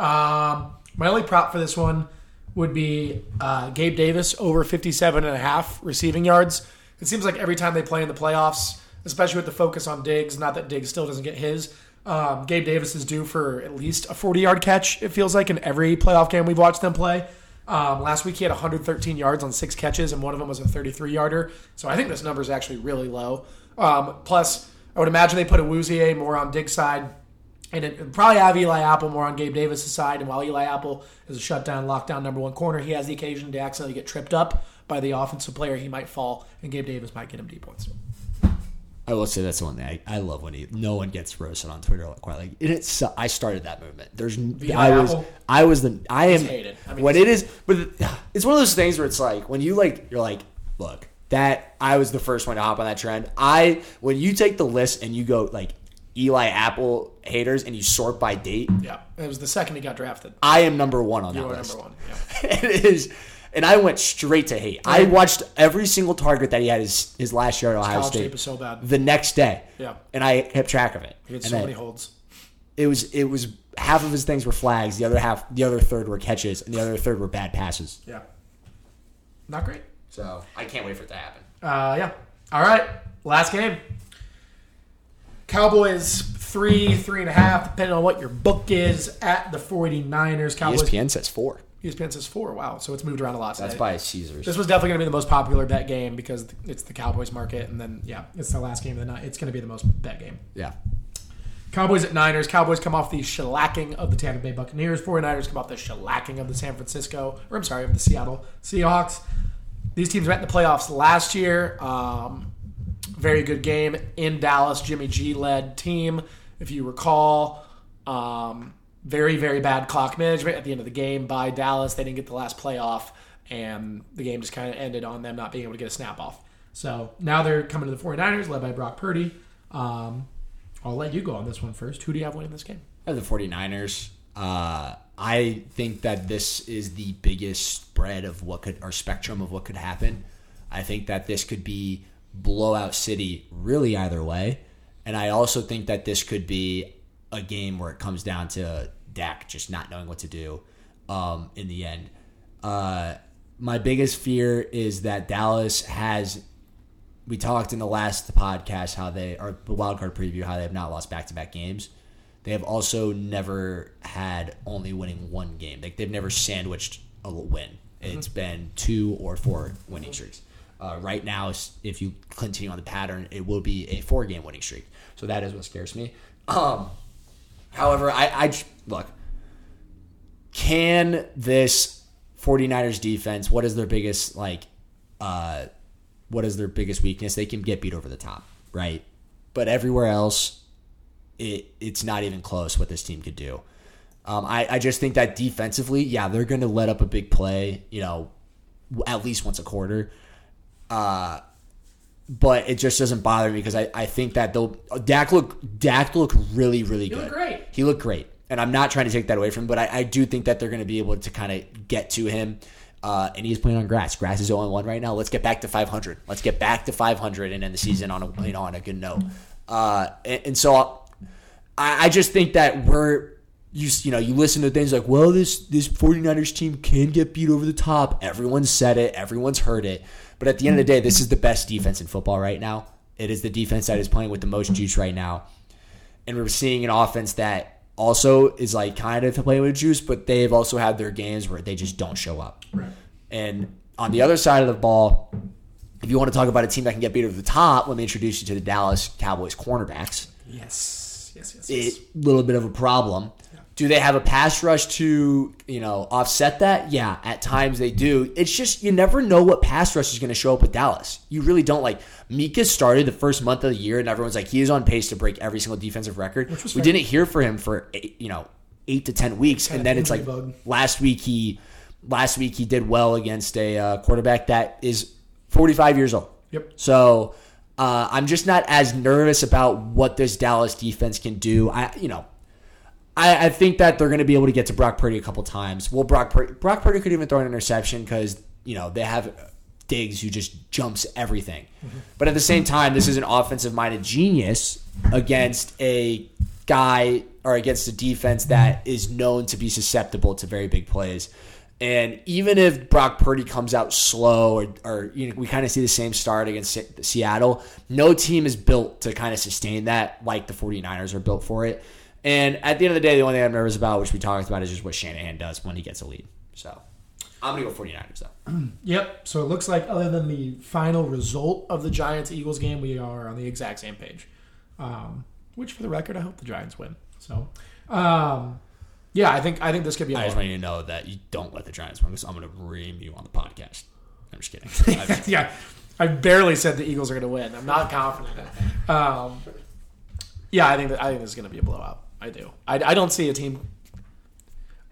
Um... My only prop for this one would be uh, Gabe Davis over fifty-seven and a half receiving yards. It seems like every time they play in the playoffs, especially with the focus on Diggs, not that Diggs still doesn't get his, um, Gabe Davis is due for at least a forty-yard catch, it feels like, in every playoff game we've watched them play. Um, last week he had one hundred thirteen yards on six catches, and one of them was a thirty-three-yarder. So I think this number is actually really low. Um, plus, I would imagine they put a Awuzie more on Diggs' side. And it probably have Eli Apple more on Gabe Davis' side. And while Eli Apple is a shutdown, lockdown number one corner, he has the occasion to accidentally get tripped up by the offensive player. He might fall, and Gabe Davis might get him deep points. I will say that's one thing I, I love when he, no one gets roasted on Twitter like, like it, it's I started that movement. There's Eli I was Apple. I was the I am hated. I mean, what it is, but it's one of those things where it's like when you like you're like look that I was the first one to hop on that trend. I when you take the list and you go like Eli Apple haters and you sort by date. Yeah, it was the second he got drafted. I am number one on you that are list. Number one. Yeah. It is. And I went straight to hate. I watched every single target that he had his, his last year at Ohio State. Tape was so bad. The next day. Yeah. And I kept track of it. He had so many holds. It was it was half of his things were flags, the other half the other third were catches, and the other third were bad passes. Yeah. Not great. So I can't wait for it to happen. Uh yeah. All right. Last game. Cowboys three, three and a half, depending on what your book is, at the 49ers. Cowboys. E S P N says four. E S P N says four. Wow. So it's moved around a lot today. That's by Caesars. This was definitely going to be the most popular bet game because it's the Cowboys market. And then, yeah, it's the last game of the night. It's going to be the most bet game. Yeah. Cowboys at Niners. Cowboys come off the shellacking of the Tampa Bay Buccaneers. 49ers come off the shellacking of the San Francisco, or I'm sorry, of the Seattle Seahawks. These teams met in the playoffs last year. Um, very good game in Dallas. Jimmy G-led team, if you recall. Um... Very, very bad clock management at the end of the game by Dallas. They didn't get the last playoff, and the game just kind of ended on them not being able to get a snap-off. So now they're coming to the 49ers, led by Brock Purdy. Um, I'll let you go on this one first. Who do you have winning this game? I have the 49ers. Uh, I think that this is the biggest spread of what could, or spectrum of what could happen. I think that this could be blowout city really either way. And I also think that this could be a game where it comes down to Dak just not knowing what to do um, in the end. Uh, my biggest fear is that Dallas has, we talked in the last podcast how they, or the wildcard preview, how they have not lost back-to-back games. They have also never had only winning one game. Like they've never sandwiched a win. It's mm-hmm. been two or four winning streaks. Uh, right now, if you continue on the pattern, it will be a four-game winning streak. So that is what scares me. Um, However, I, I look, can this 49ers defense, what is their biggest like uh, what is their biggest weakness? They can get beat over the top, right? But everywhere else, it it's not even close what this team could do. Um, I, I just think that defensively, yeah, they're gonna let up a big play, you know, at least once a quarter. Uh But it just doesn't bother me because I, I think that they'll Dak look Dak look really really he good. He looked great. He looked great, and I'm not trying to take that away from him. But I, I do think that they're going to be able to kind of get to him, uh, and he's playing on grass. Grass is zero and one right now. Let's get back to five hundred. Let's get back to five hundred and end the season on a you know on a good note. Uh, and, and so I, I just think that we're you you know you listen to things like well this this 49ers team can get beat over the top. Everyone said it. Everyone's heard it. But at the end of the day, this is the best defense in football right now. It is the defense that is playing with the most juice right now. And we're seeing an offense that also is like kind of playing with juice, but they've also had their games where they just don't show up. Right. And on the other side of the ball, if you want to talk about a team that can get beat over the top, let me introduce you to the Dallas Cowboys cornerbacks. Yes, yes, yes. yes. A little bit of a problem. Do they have a pass rush to, you know, offset that? Yeah, at times they do. It's just you never know what pass rush is going to show up with Dallas. You really don't. Like Mika started the first month of the year, and everyone's like, he is on pace to break every single defensive record. We fair. didn't hear for him for eight, you know eight to ten weeks, and then it's like bug. last week he last week he did well against a uh, quarterback that is forty-five years old. Yep. So uh, I'm just not as nervous about what this Dallas defense can do. I you know. I think that they're going to be able to get to Brock Purdy a couple times. Well, Brock Purdy, Brock Purdy could even throw an interception because you know they have Diggs who just jumps everything. Mm-hmm. But at the same time, this is an offensive-minded genius against a guy or against a defense that is known to be susceptible to very big plays. And even if Brock Purdy comes out slow, or, or you know, we kind of see the same start against Seattle, no team is built to kind of sustain that like the 49ers are built for it. And at the end of the day, the only thing I'm nervous about, which we talked about, is just what Shanahan does when he gets a lead. So I'm going to go 49ers, though. Yep. So it looks like other than the final result of the Giants-Eagles game, we are on the exact same page. Um, which, for the record, I hope the Giants win. So, um, yeah, I think I think this could be a I just want you to know that you don't let the Giants win, because I'm going to ream you on the podcast. I'm just kidding. yeah. I barely said the Eagles are going to win. I'm not confident. Um, yeah, I think that, I think this is going to be a blowout. I do. I, I don't see a team.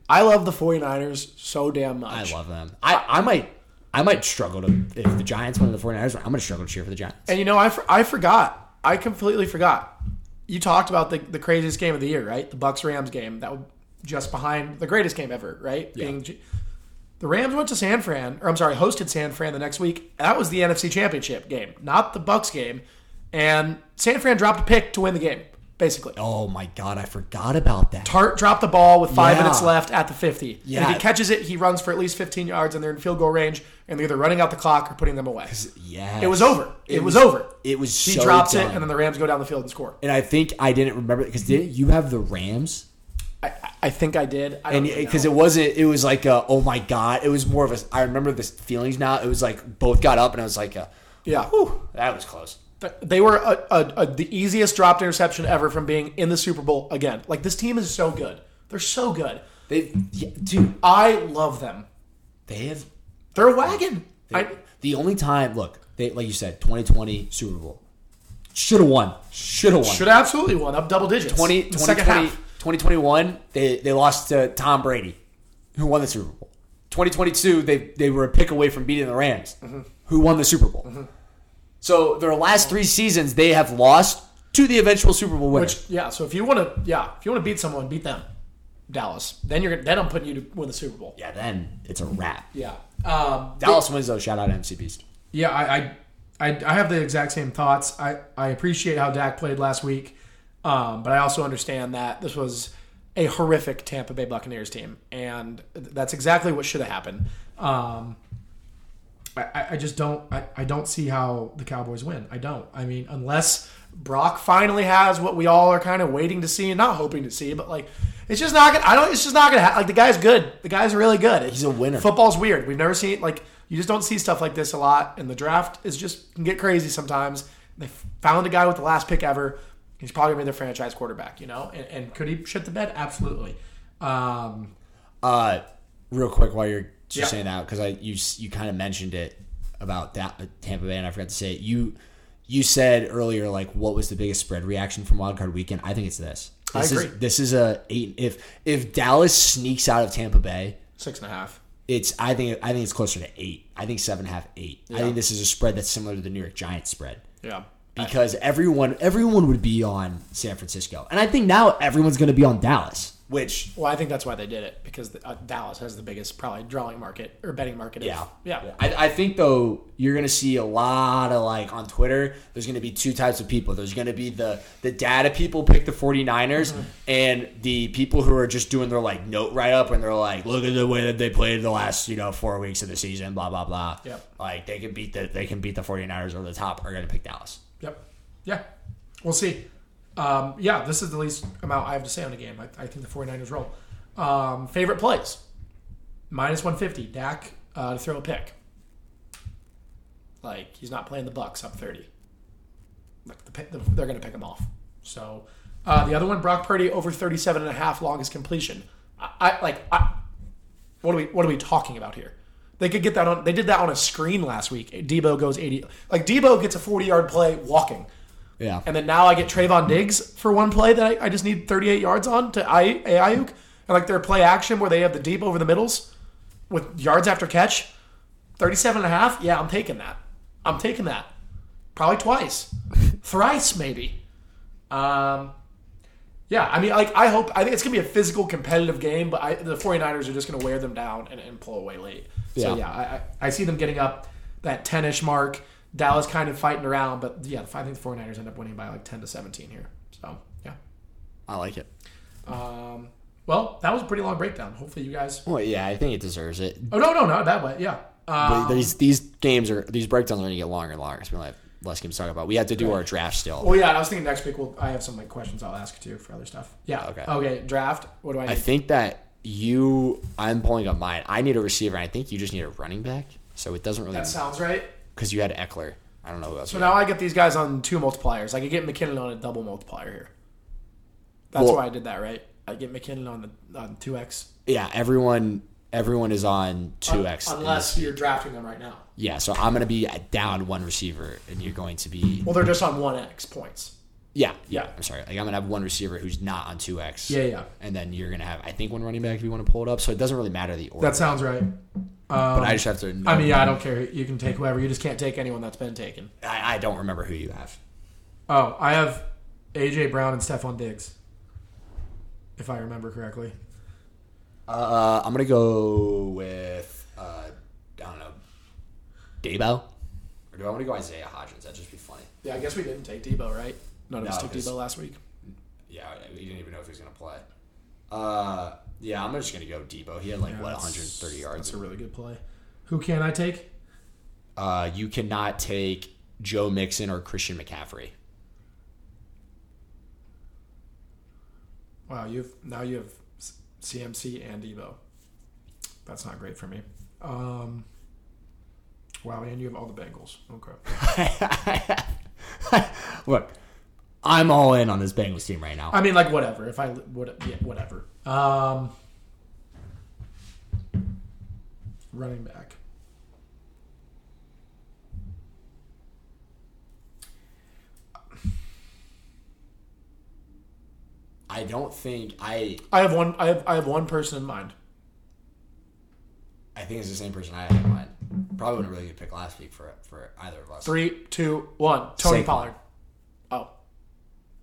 I love the 49ers so damn much. I love them. I, I might I might struggle to, if the Giants win and the 49ers win, I'm going to struggle to cheer for the Giants. And you know, I, for, I forgot. I completely forgot. You talked about the, the craziest game of the year, right? The Bucks-Rams game. That was just behind the greatest game ever, right? Yeah. Being, the Rams went to San Fran, or I'm sorry, hosted San Fran the next week. That was the N F C Championship game, not the Bucks game. And San Fran dropped a pick to win the game, basically. Oh, my God. I forgot about that. Tart dropped the ball with five yeah. minutes left at the fifty. Yeah. And if he catches it, he runs for at least fifteen yards, and they're in field goal range, and they're either running out the clock or putting them away. Yes. It was over. It, it was, was over. It was He so drops dumb. it, and then the Rams go down the field and score. And I think I didn't remember, because you have the Rams. I, I think I did. I don't and Because it wasn't, it was like, a, oh my God. It was more of a, I remember the feelings now. It was like both got up and I was like, a, yeah, whew, that was close. They were a, a, a, the easiest dropped interception ever from being in the Super Bowl again. Like, this team is so good. They're so good. They, yeah, dude, I love them. They have, they're a wagon. They, I, the only time, look, they like you said, twenty twenty Super Bowl. Should have won. Should have won. Should have absolutely won. Up double digits. twenty, twenty, second twenty, half. twenty twenty-one, they, they lost to Tom Brady, who won the Super Bowl. twenty twenty-two, they they were a pick away from beating the Rams, mm-hmm. who won the Super Bowl. Mm-hmm. So their last three seasons, they have lost to the eventual Super Bowl winner. Which, yeah, so if you want to, yeah, if you want to beat someone, beat them, Dallas. Then you're then I'm putting you to win the Super Bowl. Yeah, then it's a wrap. Yeah, um, Dallas but, wins though. Shout out to M C Beast. Yeah, I, I I I have the exact same thoughts. I I appreciate how Dak played last week. Um, but I also understand that this was a horrific Tampa Bay Buccaneers team, and that's exactly what should have happened. Um, I, I just don't. I, I don't see how the Cowboys win. I don't. I mean, unless Brock finally has what we all are kind of waiting to see and not hoping to see, but like, it's just not gonna. I don't. It's just not gonna happen. Like, the guy's good. The guy's really good. He's a winner. Football's weird. We've never seen like you just don't see stuff like this a lot, and the draft is just can get crazy sometimes. They found a guy with the last pick ever. He's probably going to be their franchise quarterback, you know? And, and could he shit the bed? Absolutely. Um, uh, real quick while you're just yeah. saying that, because I you you kind of mentioned it about that Tampa Bay, and I forgot to say it. You, you said earlier, like, what was the biggest spread reaction from Wild Card Weekend? I think it's this. this I agree. Is, this is a eight. If if Dallas sneaks out of Tampa Bay. Six and a half. It's I think I think it's closer to eight. I think seven and a half, eight. Yeah. I think this is a spread that's similar to the New York Giants spread. Yeah. Because everyone everyone would be on San Francisco. And I think now everyone's going to be on Dallas, which... Well, I think that's why they did it, because the, uh, Dallas has the biggest probably drawing market or betting market. Yeah. Of, yeah. yeah. I, I think, though, you're going to see a lot of, like, on Twitter, there's going to be two types of people. There's going to be the, the data people pick the 49ers mm-hmm. and the people who are just doing their, like, note write-up and they're like, look at the way that they played the last, you know, four weeks of the season, blah, blah, blah. Yep. Like, they can beat the, they can beat the 49ers over the top or are going to pick Dallas. Yep. Yeah. We'll see. Um, yeah, this is the least amount I have to say on the game. I, I think the 49ers roll. Um, favorite plays. Minus one fifty. Dak uh, to throw a pick. Like, he's not playing the Bucks up thirty. Like the, the, they're going to pick him off. So, uh, the other one, Brock Purdy over thirty-seven and a half longest completion. I, I like I, what are we what are we talking about here? They could get that on. They did that on a screen last week. Deebo goes eighty. Like, Deebo gets a forty-yard play walking. Yeah. And then now I get Trayvon Diggs for one play that I, I just need thirty-eight yards on to Ayuk. I- and, like, their play action where they have the deep over the middles with yards after catch. thirty-seven and a half. Yeah, I'm taking that. I'm taking that. Probably twice. Thrice, maybe. Um... Yeah, I mean, like, I hope, I think it's going to be a physical, competitive game, but I, the 49ers are just going to wear them down and, and pull away late. So, yeah, yeah I, I see them getting up that ten-ish mark. Dallas kind of fighting around, but, yeah, I think the 49ers end up winning by, like, ten to seventeen here. So, yeah. I like it. Um, well, that was a pretty long breakdown. Hopefully you guys... Well, yeah, I think it deserves it. Oh, no, no, not that way, yeah. Um, these, these games are, these breakdowns are going to get longer and longer. It's been like... Less games to talk about. We have to do right. our draft still. Well, yeah, and I was thinking next week. We'll, I have some like questions I'll ask too for other stuff. Yeah. Okay. Okay. Draft. What do I? Need? I think that you. I'm pulling up mine. I need a receiver. And I think you just need a running back. So it doesn't really. That sounds right. Because you had Eckler. I don't know who else. So now I get these guys on two multipliers. I could get McKinnon on a double multiplier here. That's well, why I did that, right? I get McKinnon on the on two X. Yeah. Everyone. everyone is on two X. Un- unless you're drafting them right now. Yeah, so I'm going to be down one receiver, and you're going to be... Well, they're just on one X points. Yeah, yeah. I'm sorry. Like, I'm going to have one receiver who's not on two X. Yeah, yeah. And then you're going to have, I think, one running back if you want to pull it up. So it doesn't really matter the order. That sounds right. Um, but I just have to... I mean, yeah, I don't care. You can take whoever. You just can't take anyone that's been taken. I, I don't remember who you have. Oh, I have A J. Brown and Stephon Diggs, if I remember correctly. Uh, I'm going to go with, uh, I don't know, Deebo? Or do I want to go Isaiah Hodgins? That'd just be funny. Yeah, I guess we didn't take Deebo, right? None of us took Deebo last week. Yeah, we didn't even know if he was going to play. Uh... Yeah, I'm just going to go Deebo. He had, like, yeah, what, one hundred thirty yards? That's a really good play. Who can I take? Uh, you cannot take Joe Mixon or Christian McCaffrey. Wow, you've now you have C M C and Deebo. That's not great for me. Um, wow, and you have all the Bengals. Okay. Look, I'm all in on this Bengals team right now. I mean, like, whatever. If I would, yeah, whatever. Um, running back. I don't think I. I have one. I have. I have one person in mind. I think it's the same person I had in mind. Probably wouldn't really get picked last week for for either of us. Three, two, one. Tony Saquon. Pollard. Oh.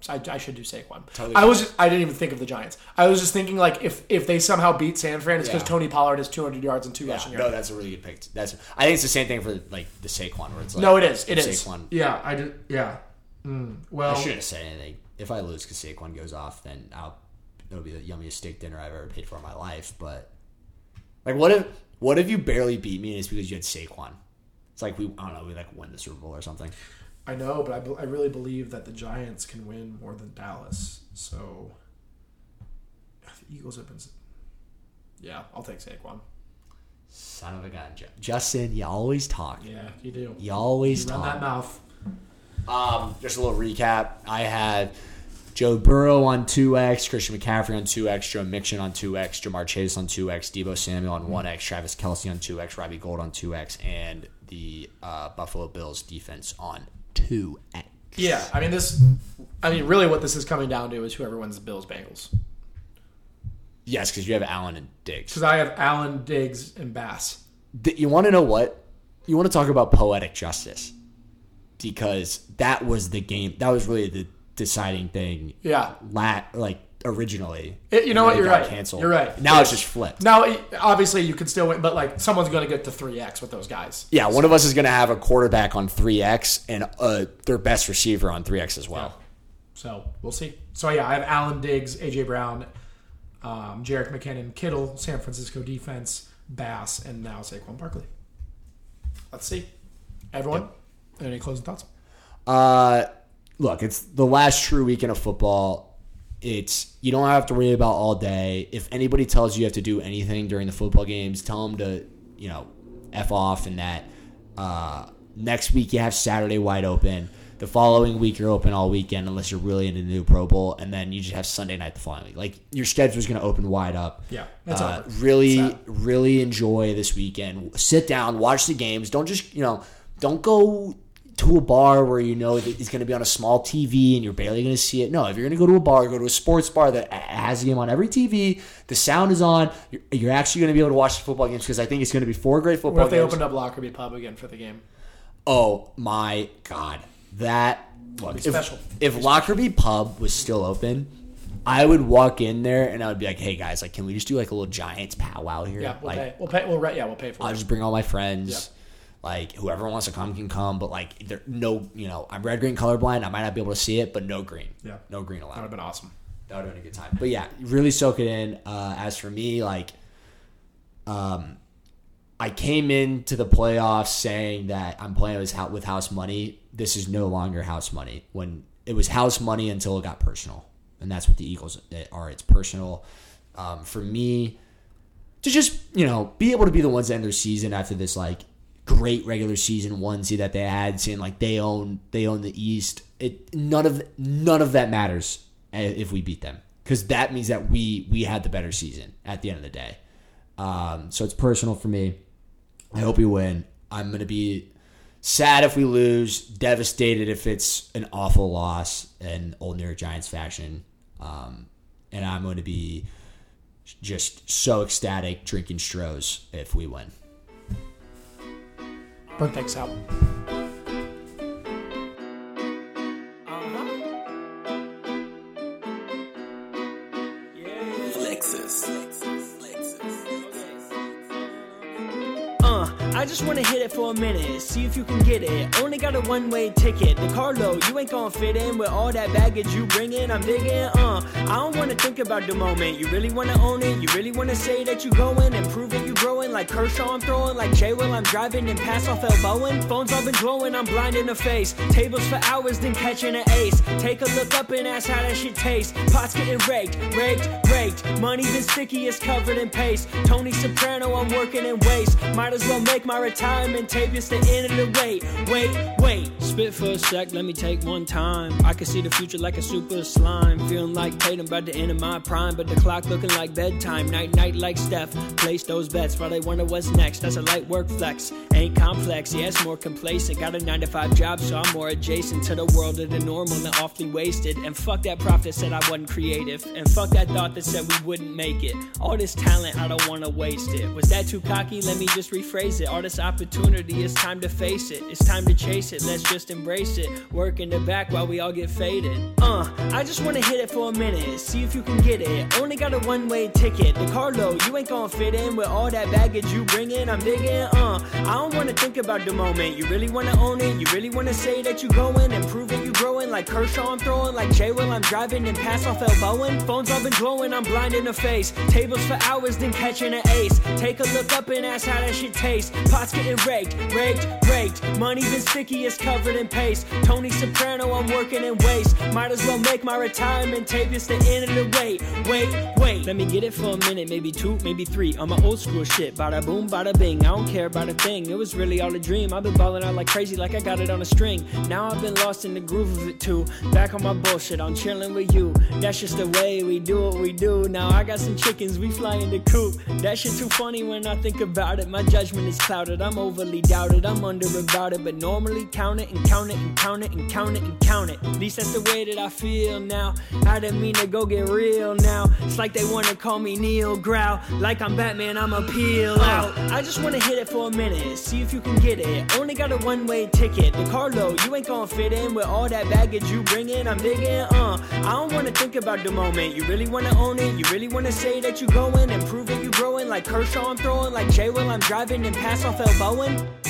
I, I should do Saquon. Totally I was just, I didn't even think of the Giants. I was just thinking like if, if they somehow beat San Fran, it's because yeah. Tony Pollard has two hundred yards and two rushing yeah, yards. No, that's a really good pick. That's I think it's the same thing for like the Saquon where it's like no, it is. It is. Saquon. Yeah, I did. Yeah. Mm, well, I shouldn't say anything. If I lose because Saquon goes off, then I'll it'll be the yummiest steak dinner I've ever paid for in my life. But like, what if what if you barely beat me and it's because you had Saquon? It's like we I don't know we like win the Super Bowl or something. I know, but I, be- I really believe that the Giants can win more than Dallas. So, the Eagles have been... Yeah, I'll take Saquon. Son of a gun. J- Justin, you always talk. Yeah, you do. You always you talk. Run that mouth. Um, just a little recap. I had Joe Burrow on two X, Christian McCaffrey on two X, Joe Mixon on two X, Jamar Chase on two X, Deebo Samuel on one X, Travis Kelce on two X, Robbie Gould on two X, and the uh, Buffalo Bills defense on two X. Yeah, I mean this. I mean, really, what this is coming down to is whoever wins the Bills Bengals. Yes, because you have Allen and Diggs. Because I have Allen, Diggs, and Bass. You want to know what? You want to talk about poetic justice? Because that was the game. That was really the deciding thing. Yeah. Lat like originally. It, you know what? You're right. Canceled. You're right. Now it's, it's just flipped. Now, obviously, you can still win, but like someone's going to get to three X with those guys. Yeah, so. One of us is going to have a quarterback on three X and uh, their best receiver on three X as well. Yeah. So we'll see. So yeah, I have Allen, Diggs, A J. Brown, um, Jerick McKinnon, Kittle, San Francisco defense, Bass, and now Saquon Barkley. Let's see. Everyone, yep. Any closing thoughts? Uh, look, it's the last true weekend of football. It's you don't have to worry about all day. If anybody tells you you have to do anything during the football games, tell them to, you know, F off and that. Uh, next week you have Saturday wide open. The following week you're open all weekend unless you're really into the new Pro Bowl. And then you just have Sunday night the following week. Like, your schedule is going to open wide up. Yeah, that's uh, all. Really, that's really enjoy this weekend. Sit down, watch the games. Don't just, you know, don't go to a bar where you know it's going to be on a small T V and you're barely going to see it. No, if you're going to go to a bar, go to a sports bar that has the game on every T V. The sound is on. You're actually going to be able to watch the football games because I think it's going to be four great football games. What if they games. opened up Lockerbie Pub again for the game? Oh, my God. That look, if, special. If Lockerbie Pub was still open, I would walk in there and I would be like, hey, guys, like, can we just do like a little Giants powwow here? Yeah, we'll like, pay. We'll pay. We'll, yeah, we'll pay for I'll it. I'll just bring all my friends. Yeah. Like, whoever wants to come can come, but, like, there no, you know, I'm red-green colorblind. I might not be able to see it, but no green. Yeah. No green allowed. That would have been awesome. That would have been a good time. But, yeah, really soak it in. Uh, as for me, like, um, I came into the playoffs saying that I'm playing with house money. This is no longer house money. When it was house money until it got personal, and that's what the Eagles are. It's personal. Um, for me, to just, you know, be able to be the ones to end their season after this, like, great regular season onesie that they had, seeing like they own they own the East. It none of none of that matters if we beat them, because that means that we we had the better season at the end of the day. Um, so it's personal for me. I hope we win. I'm going to be sad if we lose, devastated if it's an awful loss in old New York Giants fashion. Um, and I'm going to be just so ecstatic drinking Strohs if we win. Perfect out. I just wanna hit it for a minute, see if you can get it. Only got a one-way ticket, the car low, you ain't gonna fit in with all that baggage you bring in. I'm digging, uh, I don't wanna think about the moment. You really wanna own it, you really wanna say that you going and prove it, you growing. Like Kershaw, I'm throwing, like Jay Will, I'm driving and pass off elbowing. Phones all been glowing, I'm blind in the face. Tables for hours, then catching an ace. Take a look up and ask how that shit tastes. Pots getting raked, raked, raked. Money been sticky, it's covered in paste. Tony Soprano, I'm working in waste. Might as well make my My retirement tape is the end of the wait. Wait, wait. Spit for a sec, let me take one time. I can see the future like a super slime. Feeling like Tatum by the end of my prime. But the clock looking like bedtime. Night, night like Steph. Place those bets while they wonder what's next. That's a light work flex. Ain't complex, yeah, it's more complacent. Got a nine to five job, so I'm more adjacent to the world of the normal and awfully wasted. And fuck that prop that said I wasn't creative. And fuck that thought that said we wouldn't make it. All this talent, I don't want to waste it. Was that too cocky? Let me just rephrase it. All this opportunity, it's time to face it. It's time to chase it, let's just embrace it. Work in the back while we all get faded. Uh, I just wanna hit it for a minute, see if you can get it. Only got a one-way ticket, the car low, you ain't gonna fit in with all that baggage you bring in. I'm digging, uh, I don't wanna think about the moment. You really wanna own it, you really wanna say that you going and prove it, you growing. Like Kershaw, I'm throwing, like Jay Will, I'm driving and pass off elbowing. Phones all been glowing, I'm blind in the face. Tables for hours, then catching an ace. Take a look up and ask how that shit tastes. Pots getting raked, raked, raked. Money been sticky, it's covered in paste. Tony Soprano, I'm working in waste. Might as well make my retirement tape. It's the end of the wait, wait, wait. Let me get it for a minute, maybe two, maybe three. I'm an old school shit, bada boom, bada bing. I don't care about a thing, it was really all a dream. I've been balling out like crazy, like I got it on a string. Now I've been lost in the groove of it too. Back on my bullshit, I'm chilling with you. That's just the way we do what we do. Now I got some chickens, we fly in the coop. That shit too funny when I think about it. My judgment is clouded. I'm overly doubted, I'm under about it, but normally count it and count it and count it and count it and count it. At least that's the way that I feel now. I didn't mean to go get real now. It's like they wanna call me Neil Growl. Like I'm Batman, I'ma peel out. I just wanna hit it for a minute, see if you can get it. Only got a one-way ticket, the car low, you ain't gonna fit in with all that baggage you bring in. I'm digging, uh, I don't wanna think about the moment. You really wanna own it, you really wanna say that you going and prove it, you growing. Like Kershaw, I'm throwing, like Jay Will, I'm driving and pass off Bowen.